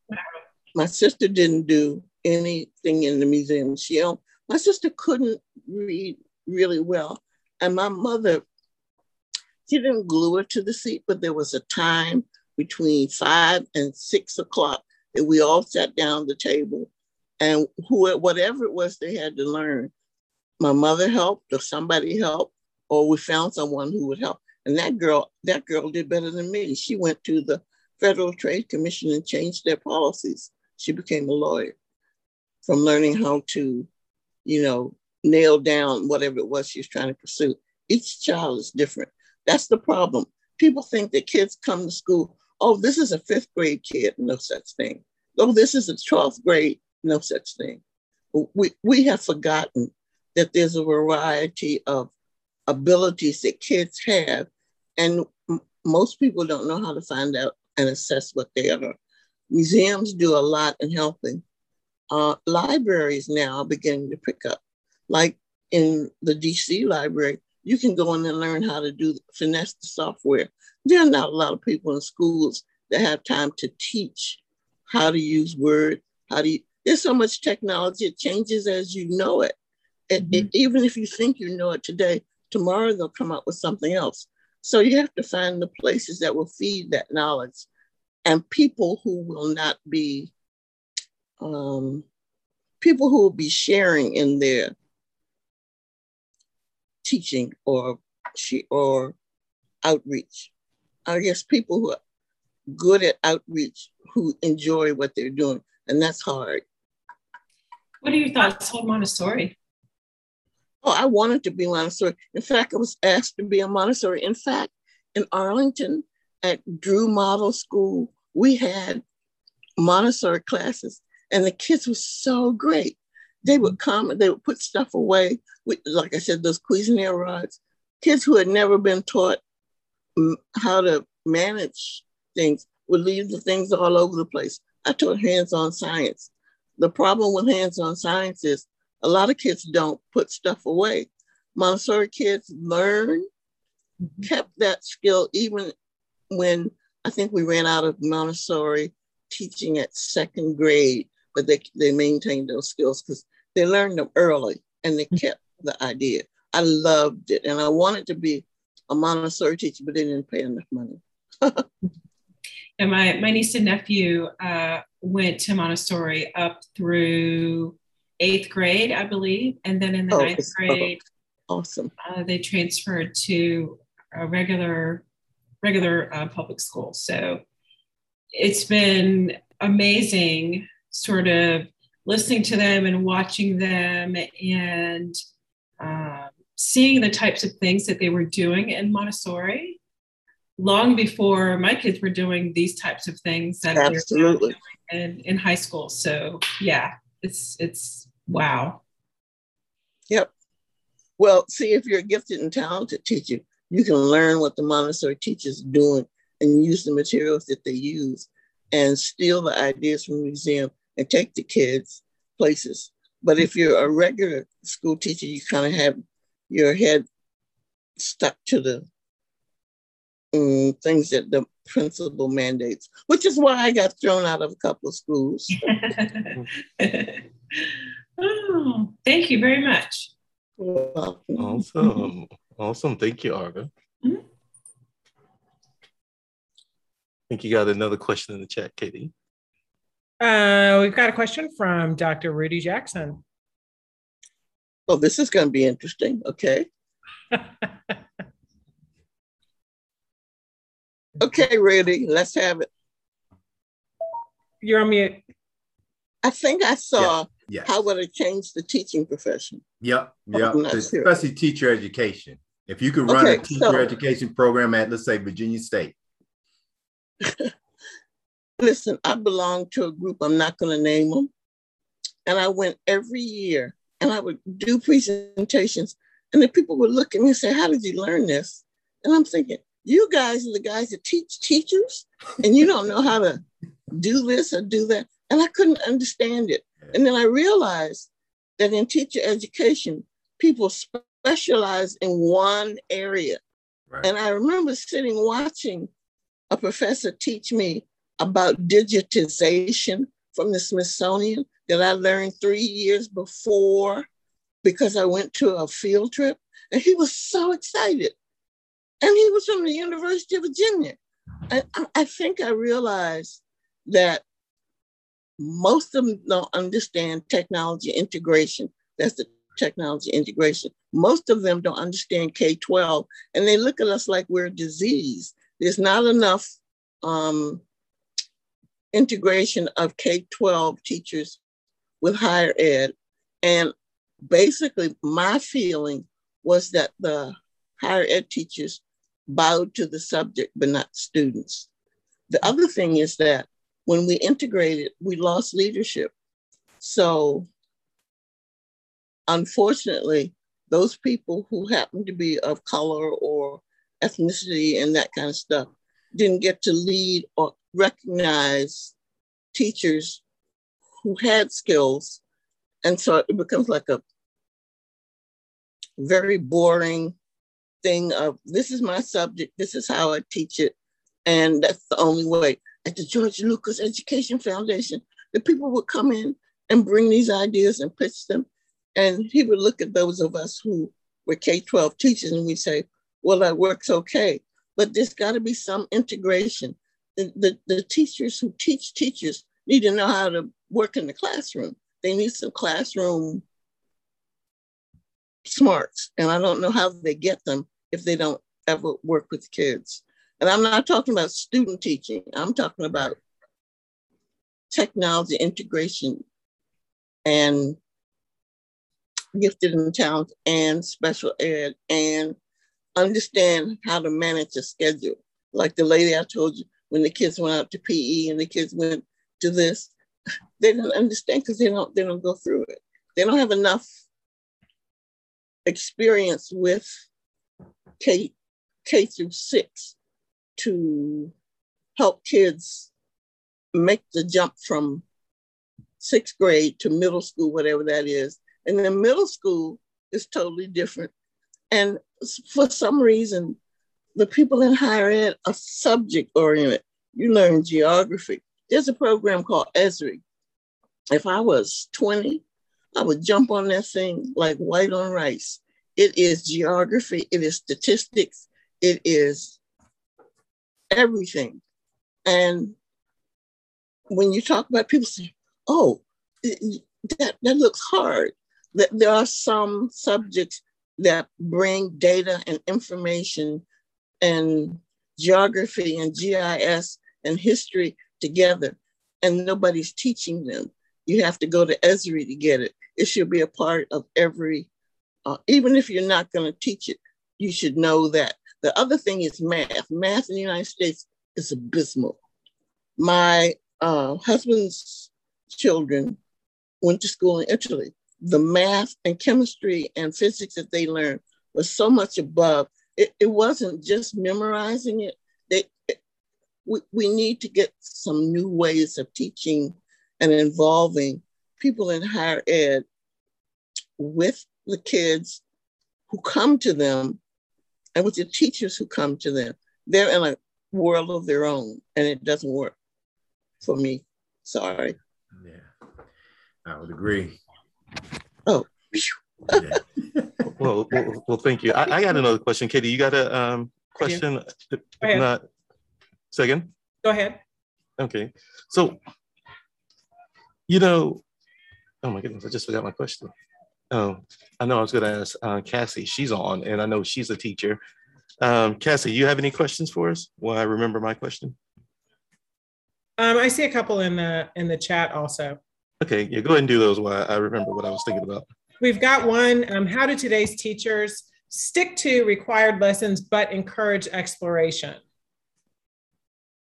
my sister didn't do anything in the museum. She, my sister couldn't read really well. And my mother, she didn't glue her to the seat, but there was a time between five and six o'clock that we all sat down at the table, and who, whatever it was they had to learn, my mother helped, or somebody helped, or we found someone who would help. And that girl, that girl did better than me. She went to the Federal Trade Commission and changed their policies. She became a lawyer from learning how to, you know, nail down whatever it was she was trying to pursue. Each child is different. That's the problem. People think that kids come to school, oh, this is a fifth grade kid, no such thing. Oh, this is a twelfth grade, no such thing. We, we have forgotten that there's a variety of abilities that kids have, and m- most people don't know how to find out and assess what they are. Museums do a lot in helping. Uh, libraries now are beginning to pick up. Like in the D C library, you can go in and learn how to do finesse the software. There are not a lot of people in schools that have time to teach how to use Word, how to, there's so much technology, it changes as you know it. And mm-hmm. it, even if you think you know it today, tomorrow they'll come up with something else. So you have to find the places that will feed that knowledge and people who will not be, um, people who will be sharing in their teaching or she or outreach. I guess people who are good at outreach, who enjoy what they're doing, and that's hard. What are your thoughts on Montessori? Oh, I wanted to be Montessori. In fact, I was asked to be a Montessori. In fact, in Arlington at Drew Model School, we had Montessori classes, and the kids were so great. They would come and they would put stuff away. We, like I said, those Cuisenaires rods. Kids who had never been taught how to manage things would leave the things all over the place. I taught hands-on science. The problem with hands-on science is a lot of kids don't put stuff away. Montessori kids learn, mm-hmm. kept that skill even when I think we ran out of Montessori teaching at second grade, but they, they maintained those skills because they learned them early and they kept the idea. I loved it. And I wanted to be a Montessori teacher, but they didn't pay enough money. And my, my niece and nephew uh, went to Montessori up through eighth grade, I believe. And then in the oh, ninth grade, awesome. uh, they transferred to a regular, regular uh, public school. So it's been amazing sort of listening to them and watching them and um, seeing the types of things that they were doing in Montessori long before my kids were doing these types of things that absolutely they're doing in, in high school. So yeah, it's, it's wow. Yep. Well, see, if you're a gifted and talented teacher, you can learn what the Montessori teachers are doing and use the materials that they use. and steal the ideas from the museum and take the kids places. But if you're a regular school teacher, you kind of have your head stuck to the um, things that the principal mandates, which is why I got thrown out of a couple of schools. Oh, thank you very much. Awesome. Awesome. Thank you, Arva. Mm-hmm. I think you got another question in the chat, Katie. Uh, we've got a question from Doctor Rudy Jackson. Oh, this is going to be interesting. Okay. Okay, Rudy, let's have it. You're on mute. I think I saw yeah. yes. How would it change the teaching profession? Yep, yep. Especially sure. teacher education. If you could run okay, a teacher so, education program at, let's say, Virginia State. Listen, I belong to a group, I'm not going to name them. And I went every year and I would do presentations and the people would look at me and say, how did you learn this? And I'm thinking, you guys are the guys that teach teachers and you don't know how to do this or do that. And I couldn't understand it. And then I realized that in teacher education, people specialize in one area. Right. And I remember sitting watching a professor teach me about digitization from the Smithsonian that I learned three years before because I went to a field trip. And he was so excited. And he was from the University of Virginia. I, I think I realized that most of them don't understand technology integration. That's the technology integration. Most of them don't understand K twelve. And they look at us like we're a disease. There's not enough um, integration of K twelve teachers with higher ed. And basically my feeling was that the higher ed teachers bowed to the subject, but not students. The other thing is that when we integrated, we lost leadership. So unfortunately, those people who happen to be of color or ethnicity and that kind of stuff didn't get to lead or recognize teachers who had skills. And so it becomes like a very boring thing of, this is my subject, this is how I teach it, and that's the only way. At the George Lucas Education Foundation, the people would come in and bring these ideas and pitch them. And he would look at those of us who were K twelve teachers and we say, well, that works okay, but there's gotta be some integration. The, the, the teachers who teach teachers need to know how to work in the classroom. They need some classroom smarts. And I don't know how they get them if they don't ever work with kids. And I'm not talking about student teaching. I'm talking about technology integration and gifted and talented and special ed and understand how to manage a schedule. Like the lady I told you, when the kids went out to P E and the kids went to this, they don't understand because they don't, they don't go through it. They don't have enough experience with K, K through six to help kids make the jump from sixth grade to middle school, whatever that is. And then middle school is totally different. And for some reason, the people in higher ed are subject oriented. You learn geography. There's a program called ESRI. If I was twenty, I would jump on that thing like white on rice. It is geography, it is statistics, it is everything. And when you talk about people say, oh, that, that looks hard. That there are some subjects that bring data and information and geography and G I S and history together and nobody's teaching them. You have to go to ESRI to get it. It should be a part of every, uh, even if you're not gonna teach it, you should know that. The other thing is math. Math in the United States is abysmal. My uh, husband's children went to school in Italy. The math and chemistry and physics that they learned was so much above. It, it wasn't just memorizing it. They, it we, we need to get some new ways of teaching and involving people in higher ed with the kids who come to them and with the teachers who come to them. They're in a world of their own, and it doesn't work for me. Sorry. Yeah, I would agree. Oh. Yeah. Well, well, well, thank you. I, I got another question. Katie, you got a um, question? If not, say again. Go ahead. Okay. So, you know, oh my goodness, I just forgot my question. Um, I know I was going to ask uh, Cassie. She's on, and I know she's a teacher. Um, Cassie, you have any questions for us? Well, I remember my question. Um, I see a couple in the in the chat also. Okay, yeah, go ahead and do those while I remember what I was thinking about. We've got one, um, how do today's teachers stick to required lessons but encourage exploration?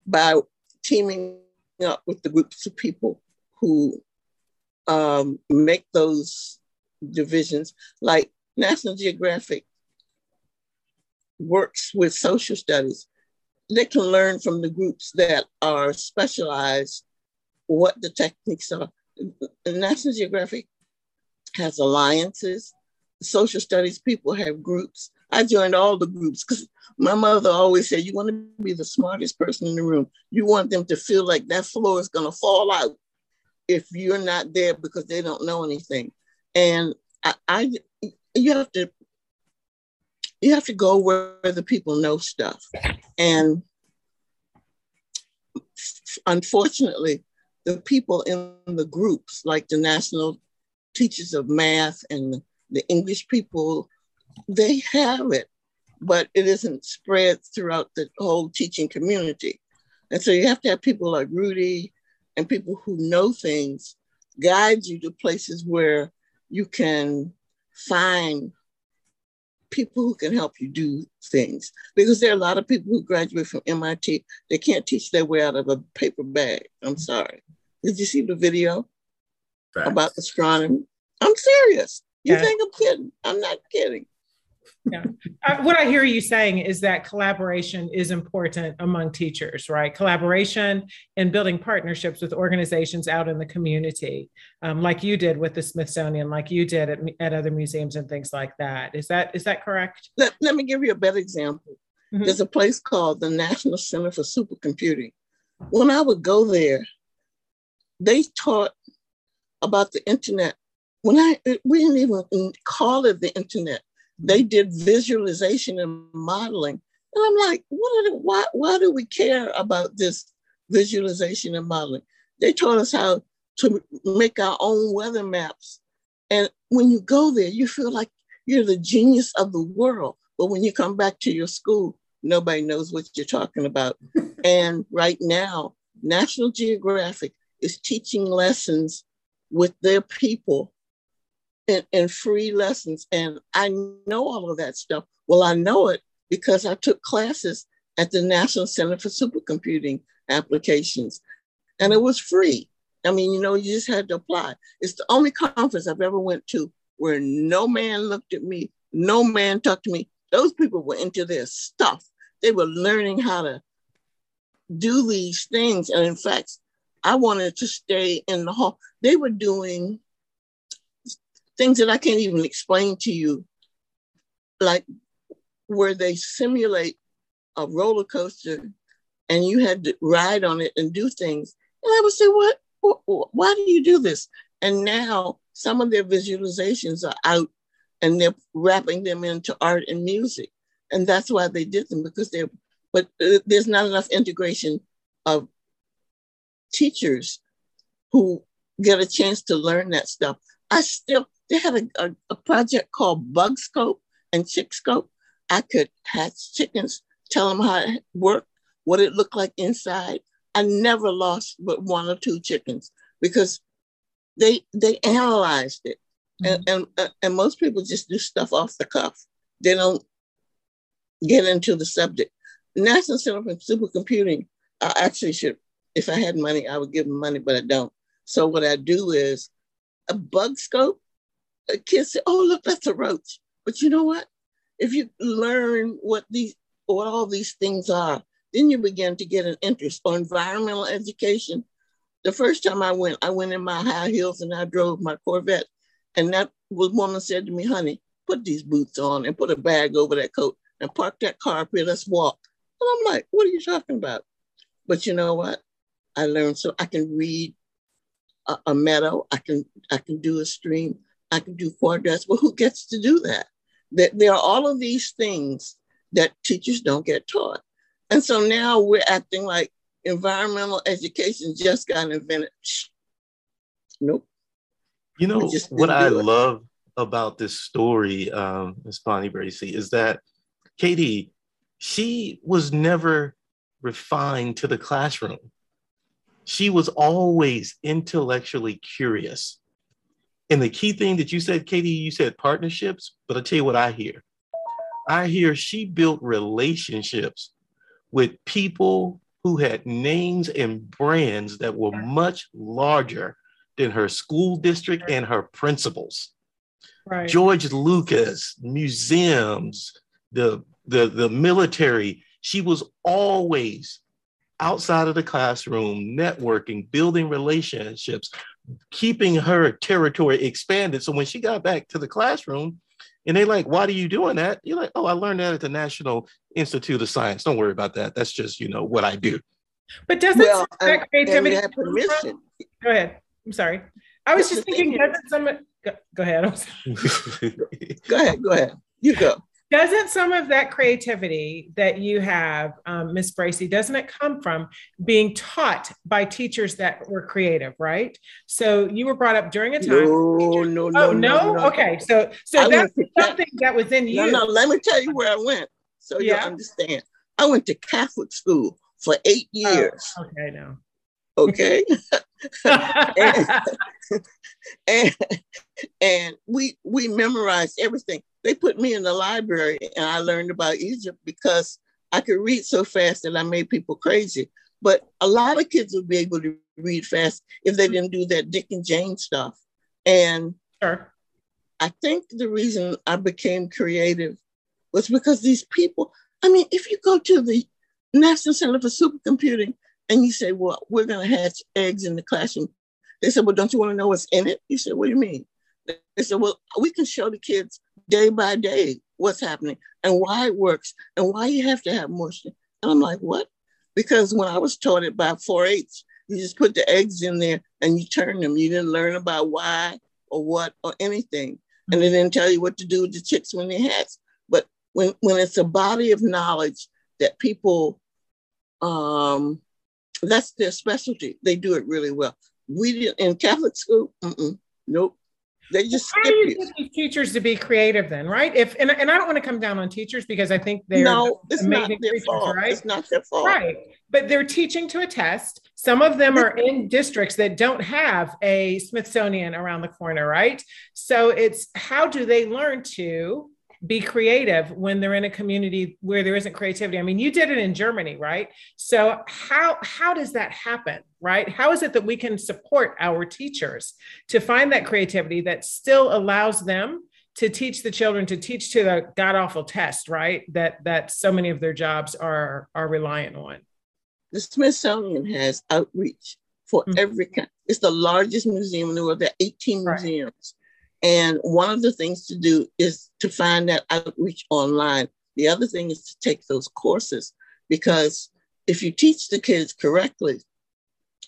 By teaming up with the groups of people who um, make those divisions. Like National Geographic works with social studies. They can learn from the groups that are specialized what the techniques are. National Geographic has alliances. Social studies people have groups. I joined all the groups because my mother always said, you want to be the smartest person in the room. You want them to feel like that floor is going to fall out if you're not there because they don't know anything. And I, I, you have to You have to go where the people know stuff. And unfortunately, the people in the groups, like the national teachers of math and the English people, they have it, but it isn't spread throughout the whole teaching community. And so you have to have people like Rudy and people who know things guide you to places where you can find people who can help you do things, because there are a lot of people who graduate from M I T. They can't teach their way out of a paper bag. I'm sorry. Did you see the video Facts. About astronomy? I'm serious. You yeah. think I'm kidding? I'm not kidding. Yeah. Uh, what I hear you saying is that collaboration is important among teachers, right? Collaboration and building partnerships with organizations out in the community, um, like you did with the Smithsonian, like you did at, at other museums and things like that. Is that is that correct? Let, let me give you a better example. Mm-hmm. There's a place called the National Center for Supercomputing. When I would go there, they taught about the internet. When I we didn't even call it the internet. They did visualization and modeling. And I'm like, what are the, why, why do we care about this visualization and modeling? They taught us how to make our own weather maps. And when you go there, you feel like you're the genius of the world. But when you come back to your school, nobody knows what you're talking about. And right now, National Geographic is teaching lessons with their people And, and free lessons. And I know all of that stuff. Well, I know it because I took classes at the National Center for Supercomputing Applications, and it was free. I mean, you know, you just had to apply. It's the only conference I've ever went to where no man looked at me, no man talked to me. Those people were into their stuff. They were learning how to do these things. And in fact, I wanted to stay in the hall. They were doing things that I can't even explain to you, like where they simulate a roller coaster and you had to ride on it and do things. And I would say, what, why do you do this? And now some of their visualizations are out and they're wrapping them into art and music. And that's why they did them, because they're, but there's not enough integration of teachers who get a chance to learn that stuff. I still, they had a, a, a project called Bug Scope and Chick Scope. I could hatch chickens, tell them how it worked, what it looked like inside. I never lost but one or two chickens because they they analyzed it. Mm-hmm. And, and, and most people just do stuff off the cuff. They don't get into the subject. National Center for Supercomputing, I actually should, if I had money, I would give them money, but I don't. So what I do is, a bug scope, a kid said, oh, look, that's a roach. But you know what? If you learn what these, what all these things are, Then you begin to get an interest for environmental education. The first time I went, I went in my high heels and I drove my Corvette. And that woman said to me, honey, put these boots on and put a bag over that coat and park that car up here, let's walk. And I'm like, what are you talking about? But you know what? I learned so I can read a, a meadow, I can I can do a stream, I can do quadrats. Well, who gets to do that? That there are all of these things that teachers don't get taught. And so now we're acting like environmental education just got invented. Nope. You know, what I love about this story, um, Miz Bonnie Bracey, is that Katie, she was never refined to the classroom. She was always intellectually curious. And the key thing that you said, Katie, you said partnerships, but I'll tell you what I hear. I hear she built relationships with people who had names and brands that were much larger than her school district and her principals. Right. George Lucas, museums, the, the, the military. She was always outside of the classroom, networking, building relationships, keeping her territory expanded. So when she got back to the classroom and they're like, why are you doing that? You're like, oh, I learned that at the National Institute of Science. Don't worry about that. That's just, you know, what I do. But doesn't well, that creativity have permission? Go ahead. I'm sorry. I was just thinking, doesn't some, go, go ahead. I'm sorry. Go ahead, go ahead. You go. Doesn't some of that creativity that you have, um, Miz Bracey, doesn't it come from being taught by teachers that were creative, right? So you were brought up during a time. No, no, no, oh, no, no. Okay, so so I that's something that. that was in you. No, no, let me tell you where I went so yeah. you understand. I went to Catholic school for eight years. Oh, okay, now. Okay. and, and, and we we memorized everything. They put me in the library and I learned about Egypt because I could read so fast that I made people crazy. But a lot of kids would be able to read fast if they didn't do that Dick and Jane stuff. And sure. I think the reason I became creative was because these people, I mean, if you go to the National Center for Supercomputing and you say, well, we're going to hatch eggs in the classroom. They said, well, don't you want to know what's in it? You said, what do you mean? They said, well, we can show the kids day by day what's happening and why it works and why you have to have moisture. And I'm like, what? Because when I was taught it by four H, you just put the eggs in there and you turn them. You didn't learn about why or what or anything. And they didn't tell you what to do with the chicks when they hatch. But when, when it's a body of knowledge that people, um, that's their specialty. They do it really well. We did in Catholic school, mm-mm, nope. They just skip How do you get these teachers to be creative then, right? If and, and I don't want to come down on teachers because I think they're no, it's amazing not their teachers, fault. Right? It's not their fault. Right. But they're teaching to a test. Some of them are in districts that don't have a Smithsonian around the corner, right? So it's how do they learn to be creative when they're in a community where there isn't creativity? I mean, you did it in Germany, right? So how, how does that happen, right? How is it that we can support our teachers to find that creativity that still allows them to teach the children, to teach to the god-awful test, right? That, that so many of their jobs are, are reliant on. The Smithsonian has outreach for mm-hmm. every kind. It's the largest museum in the world. There are eighteen right. museums. And one of the things to do is to find that outreach online. The other thing is to take those courses, because if you teach the kids correctly,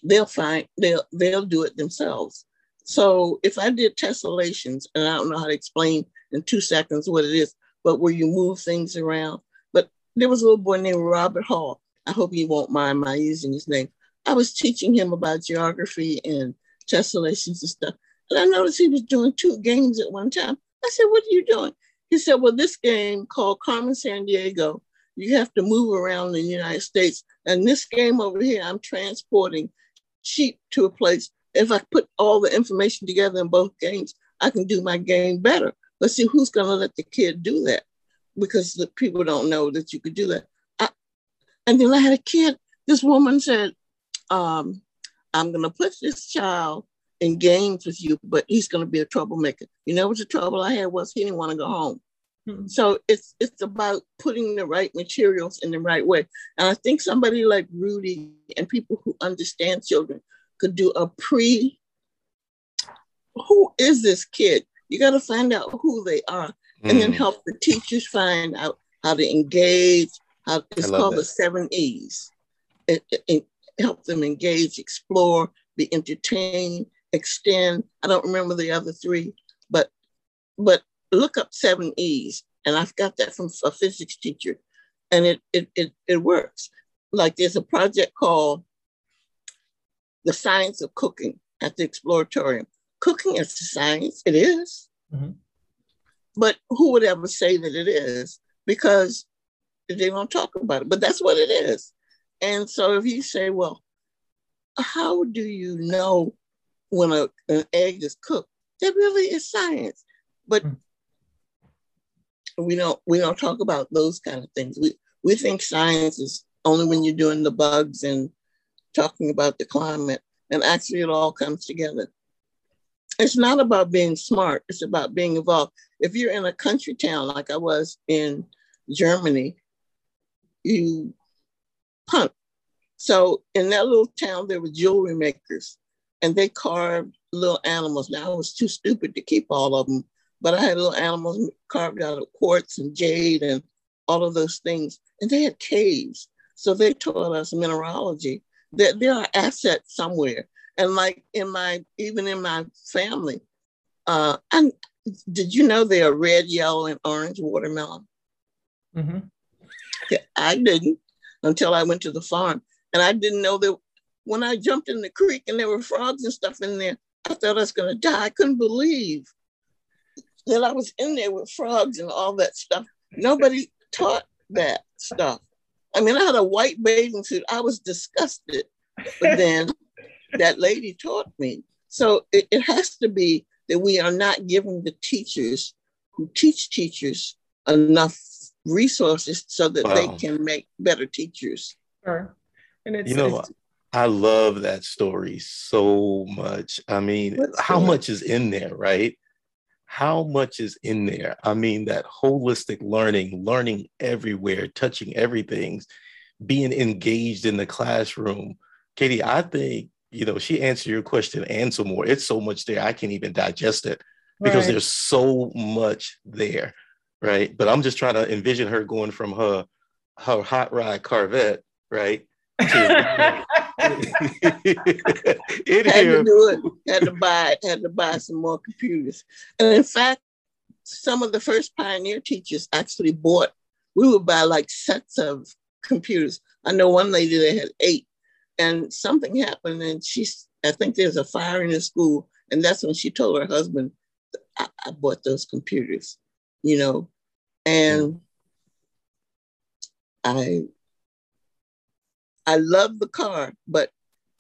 they'll find, they'll, they'll do it themselves. So if I did tessellations, and I don't know how to explain in two seconds what it is, but where you move things around. But there was a little boy named Robert Hall. I hope you won't mind my using his name. I was teaching him about geography and tessellations and stuff. And I noticed he was doing two games at one time. I said, what are you doing? He said, well, this game called Carmen San Diego, you have to move around in the United States. And this game over here, I'm transporting sheep to a place. If I put all the information together in both games, I can do my game better. But see, who's going to let the kid do that? Because the people don't know that you could do that. I, and then I had a kid. This woman said, um, I'm going to put this child in games with you, but he's going to be a troublemaker. You know what the trouble I had was? He didn't want to go home. Mm-hmm. So it's it's about putting the right materials in the right way. And I think somebody like Rudy and people who understand children could do a pre, who is this kid? You got to find out who they are, mm. and then help the teachers find out how to engage. How, it's called that. The seven E's. It, it, it help them engage, explore, be entertained, extend. I don't remember the other three, but but look up seven E's, and I've got that from a physics teacher, and it it it, it works. Like there's a project called The Science of Cooking at the Exploratorium. Cooking is a science, it is. Mm-hmm. But who would ever say that it is? Because they don't talk about it, but that's what it is. And so if you say, well, how do you know when a, an egg is cooked? That really is science. But mm-hmm. we don't we don't talk about those kind of things. We we think science is only when you're doing the bugs and talking about the climate, and actually it all comes together. It's not about being smart. It's about being involved. If you're in a country town like I was in Germany, you punt. So in that little town, there were jewelry makers, and they carved little animals. Now, I was too stupid to keep all of them, but I had little animals carved out of quartz and jade and all of those things. And they had caves. So they taught us mineralogy. There, there are assets somewhere. And like in my, even in my family, uh, I, did you know they are red, yellow, and orange watermelon? Mm-hmm. Yeah, I didn't until I went to the farm. And I didn't know that when I jumped in the creek and there were frogs and stuff in there, I thought I was going to die. I couldn't believe that I was in there with frogs and all that stuff. Nobody taught that stuff. I mean, I had a white bathing suit. I was disgusted. But then that lady taught me. So it, it has to be that we are not giving the teachers who teach teachers enough resources so that wow. they can make better teachers. Sure. And it's, you know, it's, I love that story so much. I mean, how much is in there, right? How much is in there? I mean, that holistic learning, learning everywhere, touching everything, being engaged in the classroom. Katie, I think, you know, she answered your question and some more. It's so much there, I can't even digest it because right. there's so much there, right? But I'm just trying to envision her going from her her hot rod Corvette, right? To, it had here. to do it, had to buy it, had to buy some more computers. And in fact, some of the first Pioneer teachers actually bought, we would buy like sets of computers. I know one lady that had eight. And something happened, and she, I think there's a fire in the school. And that's when she told her husband, I, I bought those computers, you know. And I I love the car, but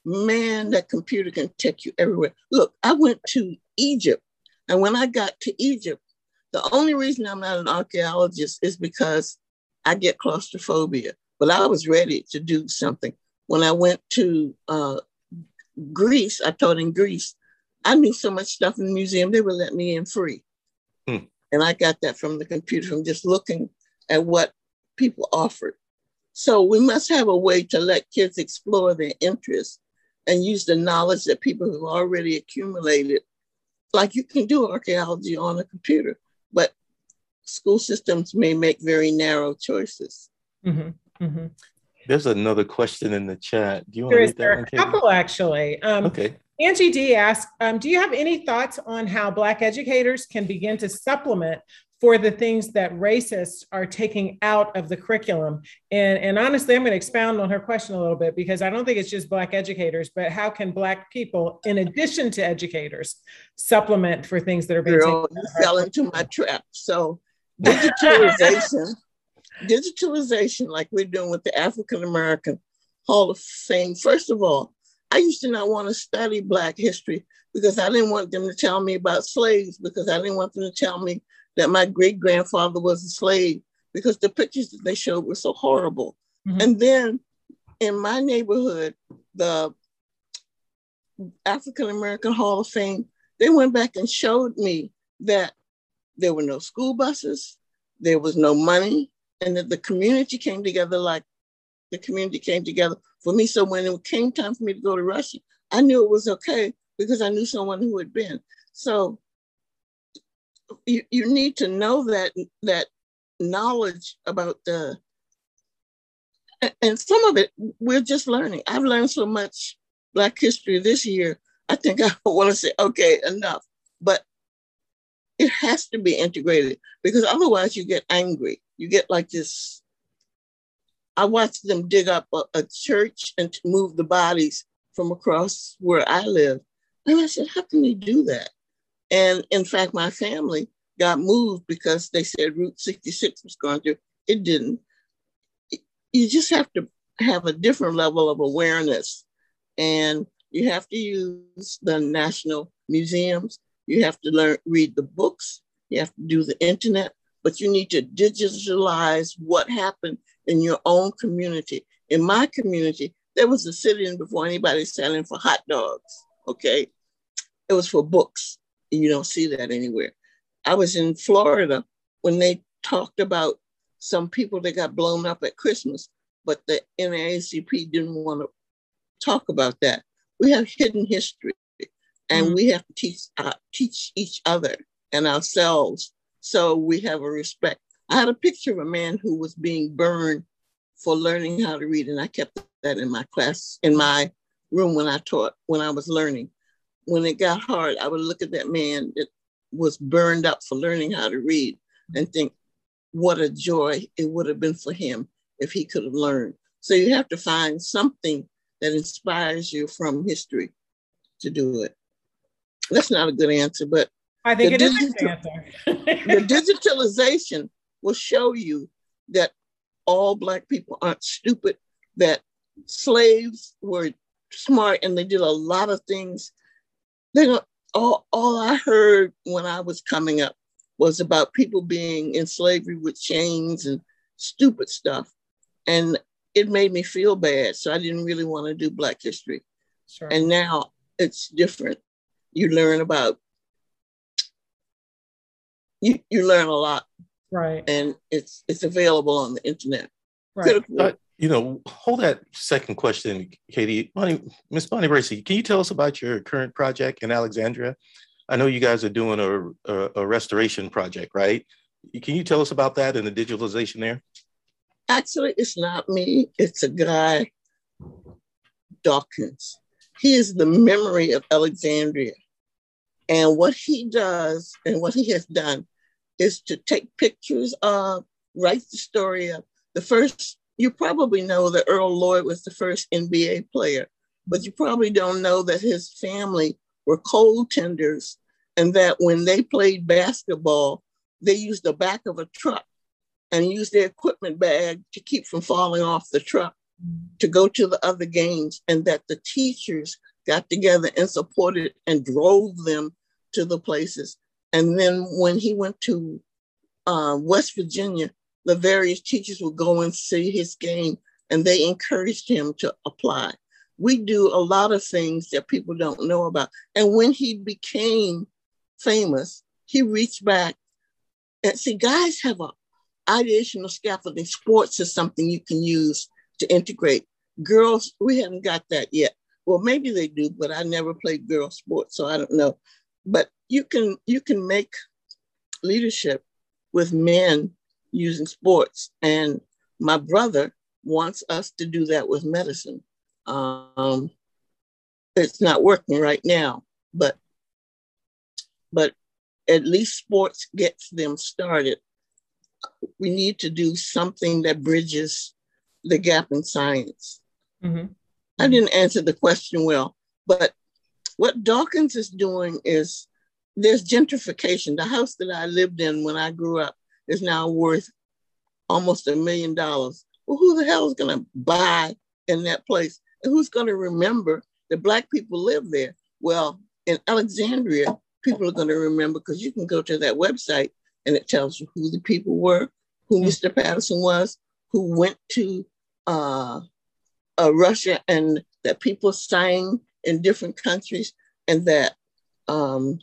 man, that computer can take you everywhere. Look, I went to Egypt. And when I got to Egypt, the only reason I'm not an archaeologist is because I get claustrophobia. But I was ready to do something. When I went to uh, Greece, I taught in Greece, I knew so much stuff in the museum, they would let me in free. Mm. And I got that from the computer, from just looking at what people offered. So we must have a way to let kids explore their interests and use the knowledge that people have already accumulated. Like you can do archaeology on a computer, but school systems may make very narrow choices. Mm-hmm. Mm-hmm. There's another question in the chat. Do you want to read that one, Katie? There are a couple, actually. Um, okay. Angie D asks, um, do you have any thoughts on how Black educators can begin to supplement for the things that racists are taking out of the curriculum? And, and honestly, I'm going to expound on her question a little bit, because I don't think it's just Black educators, but how can Black people, in addition to educators, supplement for things that are being Girl, taken out? You fell into my trap. So digitalization. Digitalization, like we're doing with the African-American Hall of Fame. First of all, I used to not want to study Black history because I didn't want them to tell me about slaves, because I didn't want them to tell me that my great-grandfather was a slave, because the pictures that they showed were so horrible. Mm-hmm. And then in my neighborhood, the African-American Hall of Fame, they went back and showed me that there were no school buses. there was no money, and that the community came together like the community came together for me. So when it came time for me to go to Russia, I knew it was okay because I knew someone who had been. So you, you need to know that, that knowledge about the, and some of it we're just learning. I've learned so much Black history this year, I think I want to say, okay, enough. But it has to be integrated because otherwise you get angry. You get like this. I watched them dig up a, a church and move the bodies from across where I live. And I said, how can they do that? And in fact, my family got moved because they said Route sixty-six was going through. It didn't. You just have to have a different level of awareness. And you have to use the national museums. You have to learn, read the books. You have to do the internet, but you need to digitalize what happened in your own community. In my community, there was a sit-in before anybody selling for hot dogs, okay? It was for books. You don't see that anywhere. I was in Florida when they talked about some people that got blown up at Christmas, but the N double A C P didn't want to talk about that. We have hidden history, and mm-hmm. we have to teach uh, teach each other and ourselves so we have a respect. I had a picture of a man who was being burned for learning how to read, and I kept that in my class, in my room when I taught, when I was learning. When it got hard, I would look at that man that was burned up for learning how to read and think, what a joy it would have been for him if he could have learned. So you have to find something that inspires you from history to do it. That's not a good answer, but I think it digital, is a good answer. The digitalization will show you that all Black people aren't stupid, that slaves were smart and they did a lot of things. They don't, all, all I heard when I was coming up was about people being in slavery with chains and stupid stuff. And it made me feel bad. So I didn't really want to do Black history. Sure. And now it's different. You learn about, you, you learn a lot. Right. And it's it's available on the internet. Right. Uh, you know, hold that second question, Katie. Miss Bonnie Bracey, can you tell us about your current project in Alexandria? I know you guys are doing a, a, a restoration project, right? Can you tell us about that and the digitalization there? Actually, it's not me. It's a guy, Dawkins. He is the memory of Alexandria. And what he does and what he has done is to take pictures of, write the story of the first, you probably know that Earl Lloyd was the first N B A player, but you probably don't know that his family were coal tenders, and that when they played basketball, they used the back of a truck and used their equipment bag to keep from falling off the truck to go to the other games, and that the teachers got together and supported and drove them to the places. And then when he went to uh, West Virginia, the various teachers would go and see his game, and they encouraged him to apply. We do a lot of things that people don't know about. And when he became famous, he reached back and see, guys have an ideational scaffolding. Sports is something you can use to integrate. Girls, we haven't got that yet. Well, maybe they do, but I never played girl sports, so I don't know. But you can you can make leadership with men using sports. And my brother wants us to do that with medicine. Um, it's not working right now, but but at least sports gets them started. We need to do something that bridges the gap in science. Mm-hmm. I didn't answer the question well, but what Dawkins is doing is there's gentrification. The house that I lived in when I grew up is now worth almost a million dollars. Well, who the hell is going to buy in that place? And who's going to remember that Black people live there? Well, in Alexandria, people are going to remember because you can go to that website and it tells you who the people were, who Mister Patterson was, who went to uh, uh, Russia, and that people sang in different countries, and that um,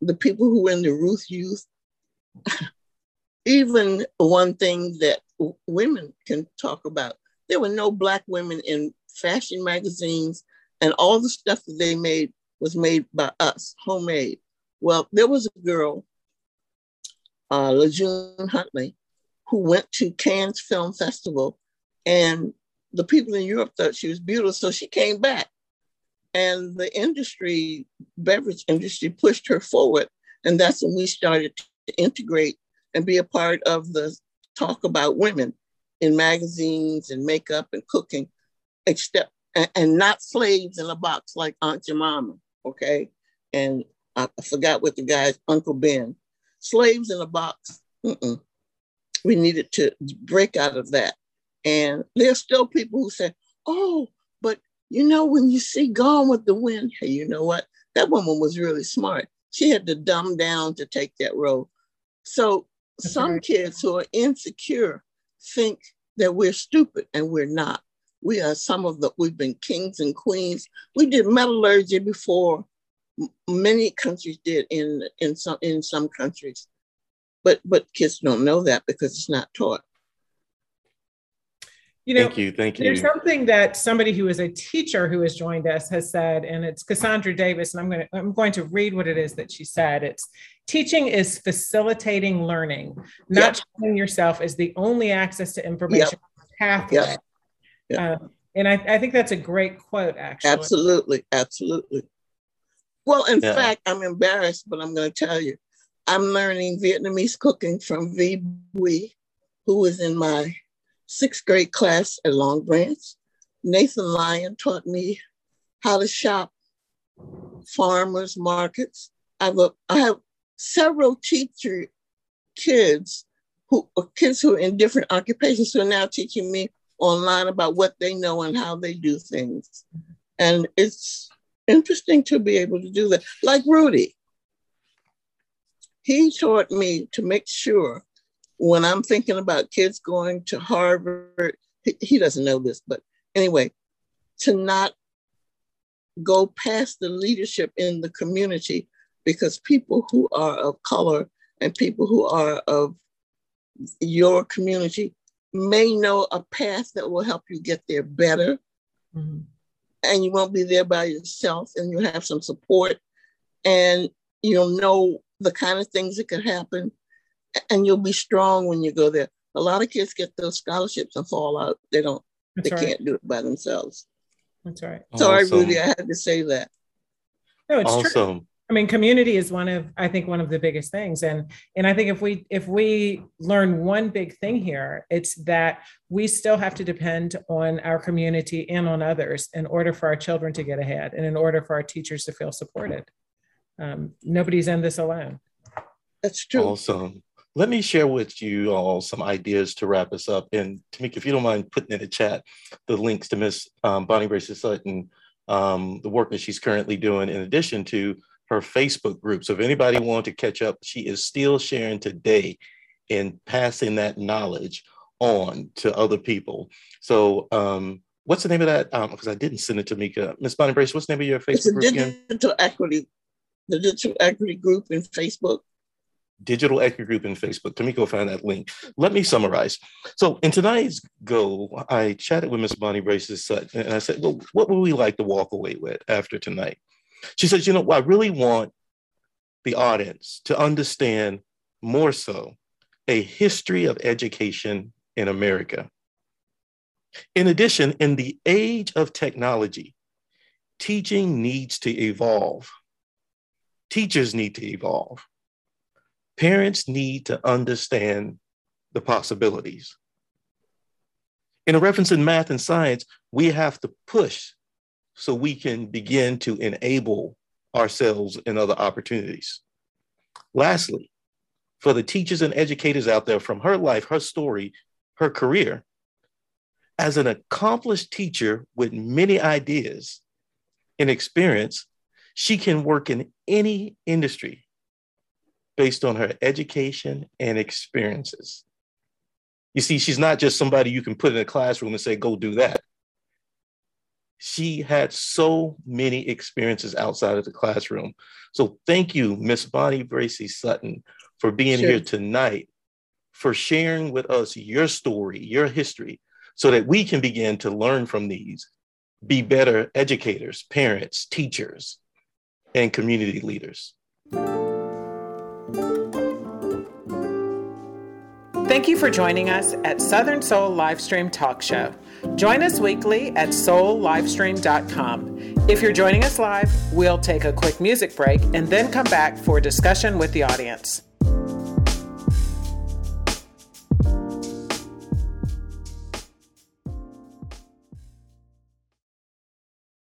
the people who were in the Ruth Youth even one thing that w- women can talk about. There were no Black women in fashion magazines, and all the stuff that they made was made by us, homemade. Well, there was a girl, uh, LaJune Huntley, who went to Cannes Film Festival, and the people in Europe thought she was beautiful, so she came back. And the industry, beverage industry, pushed her forward. And that's when we started to integrate and be a part of the talk about women in magazines and makeup and cooking, except and, and not slaves in a box like Aunt Jemima, okay? And I forgot what the guy's, Uncle Ben. Slaves in a box, mm-mm. We needed to break out of that. And there's still people who say, oh, but you know, when you see Gone with the Wind, hey, you know what? That woman was really smart. She had to dumb down to take that role. So some kids who are insecure think that we're stupid, and we're not. We are some of the, we've been kings and queens. We did metallurgy before many countries did in, in, some, in some countries, but, but kids don't know that because it's not taught. You know, thank you, thank you. There's something that somebody who is a teacher who has joined us has said, and it's Cassandra Davis, and I'm going to, I'm going to read what it is that she said. It's, teaching is facilitating learning, not yep. showing yourself as the only access to information yep. pathway. Yep. Yep. Um, and I, I think that's a great quote, actually. Absolutely, absolutely. Well, in yeah. fact, I'm embarrassed, but I'm going to tell you, I'm learning Vietnamese cooking from Vy Bui, who was in my sixth grade class at Long Branch. Nathan Lyon taught me how to shop farmers markets. I have, a, I have several teacher kids who are kids who are in different occupations who are now teaching me online about what they know and how they do things. And it's interesting to be able to do that. Like Rudy, he taught me to make sure when I'm thinking about kids going to Harvard, he doesn't know this, but anyway, to not go past the leadership in the community, because people who are of color and people who are of your community may know a path that will help you get there better. Mm-hmm. And you won't be there by yourself, and you'll have some support, and you'll know the kind of things that could happen. And you'll be strong when you go there. A lot of kids get those scholarships and fall out. They don't, That's they right. can't do it by themselves. That's right. Sorry, awesome. Rudy, I had to say that. No, it's awesome. True. I mean, community is one of, I think, one of the biggest things. And, and I think if we, if we learn one big thing here, it's that we still have to depend on our community and on others in order for our children to get ahead and in order for our teachers to feel supported. Um, nobody's in this alone. That's true. Awesome. Let me share with you all some ideas to wrap us up. And Tamika, if you don't mind putting in the chat the links to Miss um, Bonnie Bracey Sutton, um, the work that she's currently doing, in addition to her Facebook group. So if anybody wanted to catch up, she is still sharing today and passing that knowledge on to other people. So um, what's the name of that? Because um, I didn't send it to Tamika. Miss Bonnie Bracey, what's the name of your Facebook it's a group again? Digital Equity, the Digital Equity Group in Facebook. Digital Equity Group and Facebook. Tamika will find that link. Let me summarize. So in tonight's go, I chatted with Miss Bonnie Bracey Sutton, and I said, well, what would we like to walk away with after tonight? She says, you know, I really want the audience to understand more so a history of education in America. In addition, in the age of technology, teaching needs to evolve. Teachers need to evolve. Parents need to understand the possibilities. In a reference in math and science, we have to push so we can begin to enable ourselves in other opportunities. Lastly, for the teachers and educators out there, from her life, her story, her career, as an accomplished teacher with many ideas and experience, she can work in any industry based on her education and experiences. You see, she's not just somebody you can put in a classroom and say, go do that. She had so many experiences outside of the classroom. So thank you, Miss Bonnie Bracey Sutton, for being sure. here tonight, for sharing with us your story, your history, so that we can begin to learn from these, be better educators, parents, teachers, and community leaders. Thank you for joining us at Southern Soul Livestream Talk Show. Join us weekly at soul livestream dot com. If you're joining us live, we'll take a quick music break and then come back for a discussion with the audience.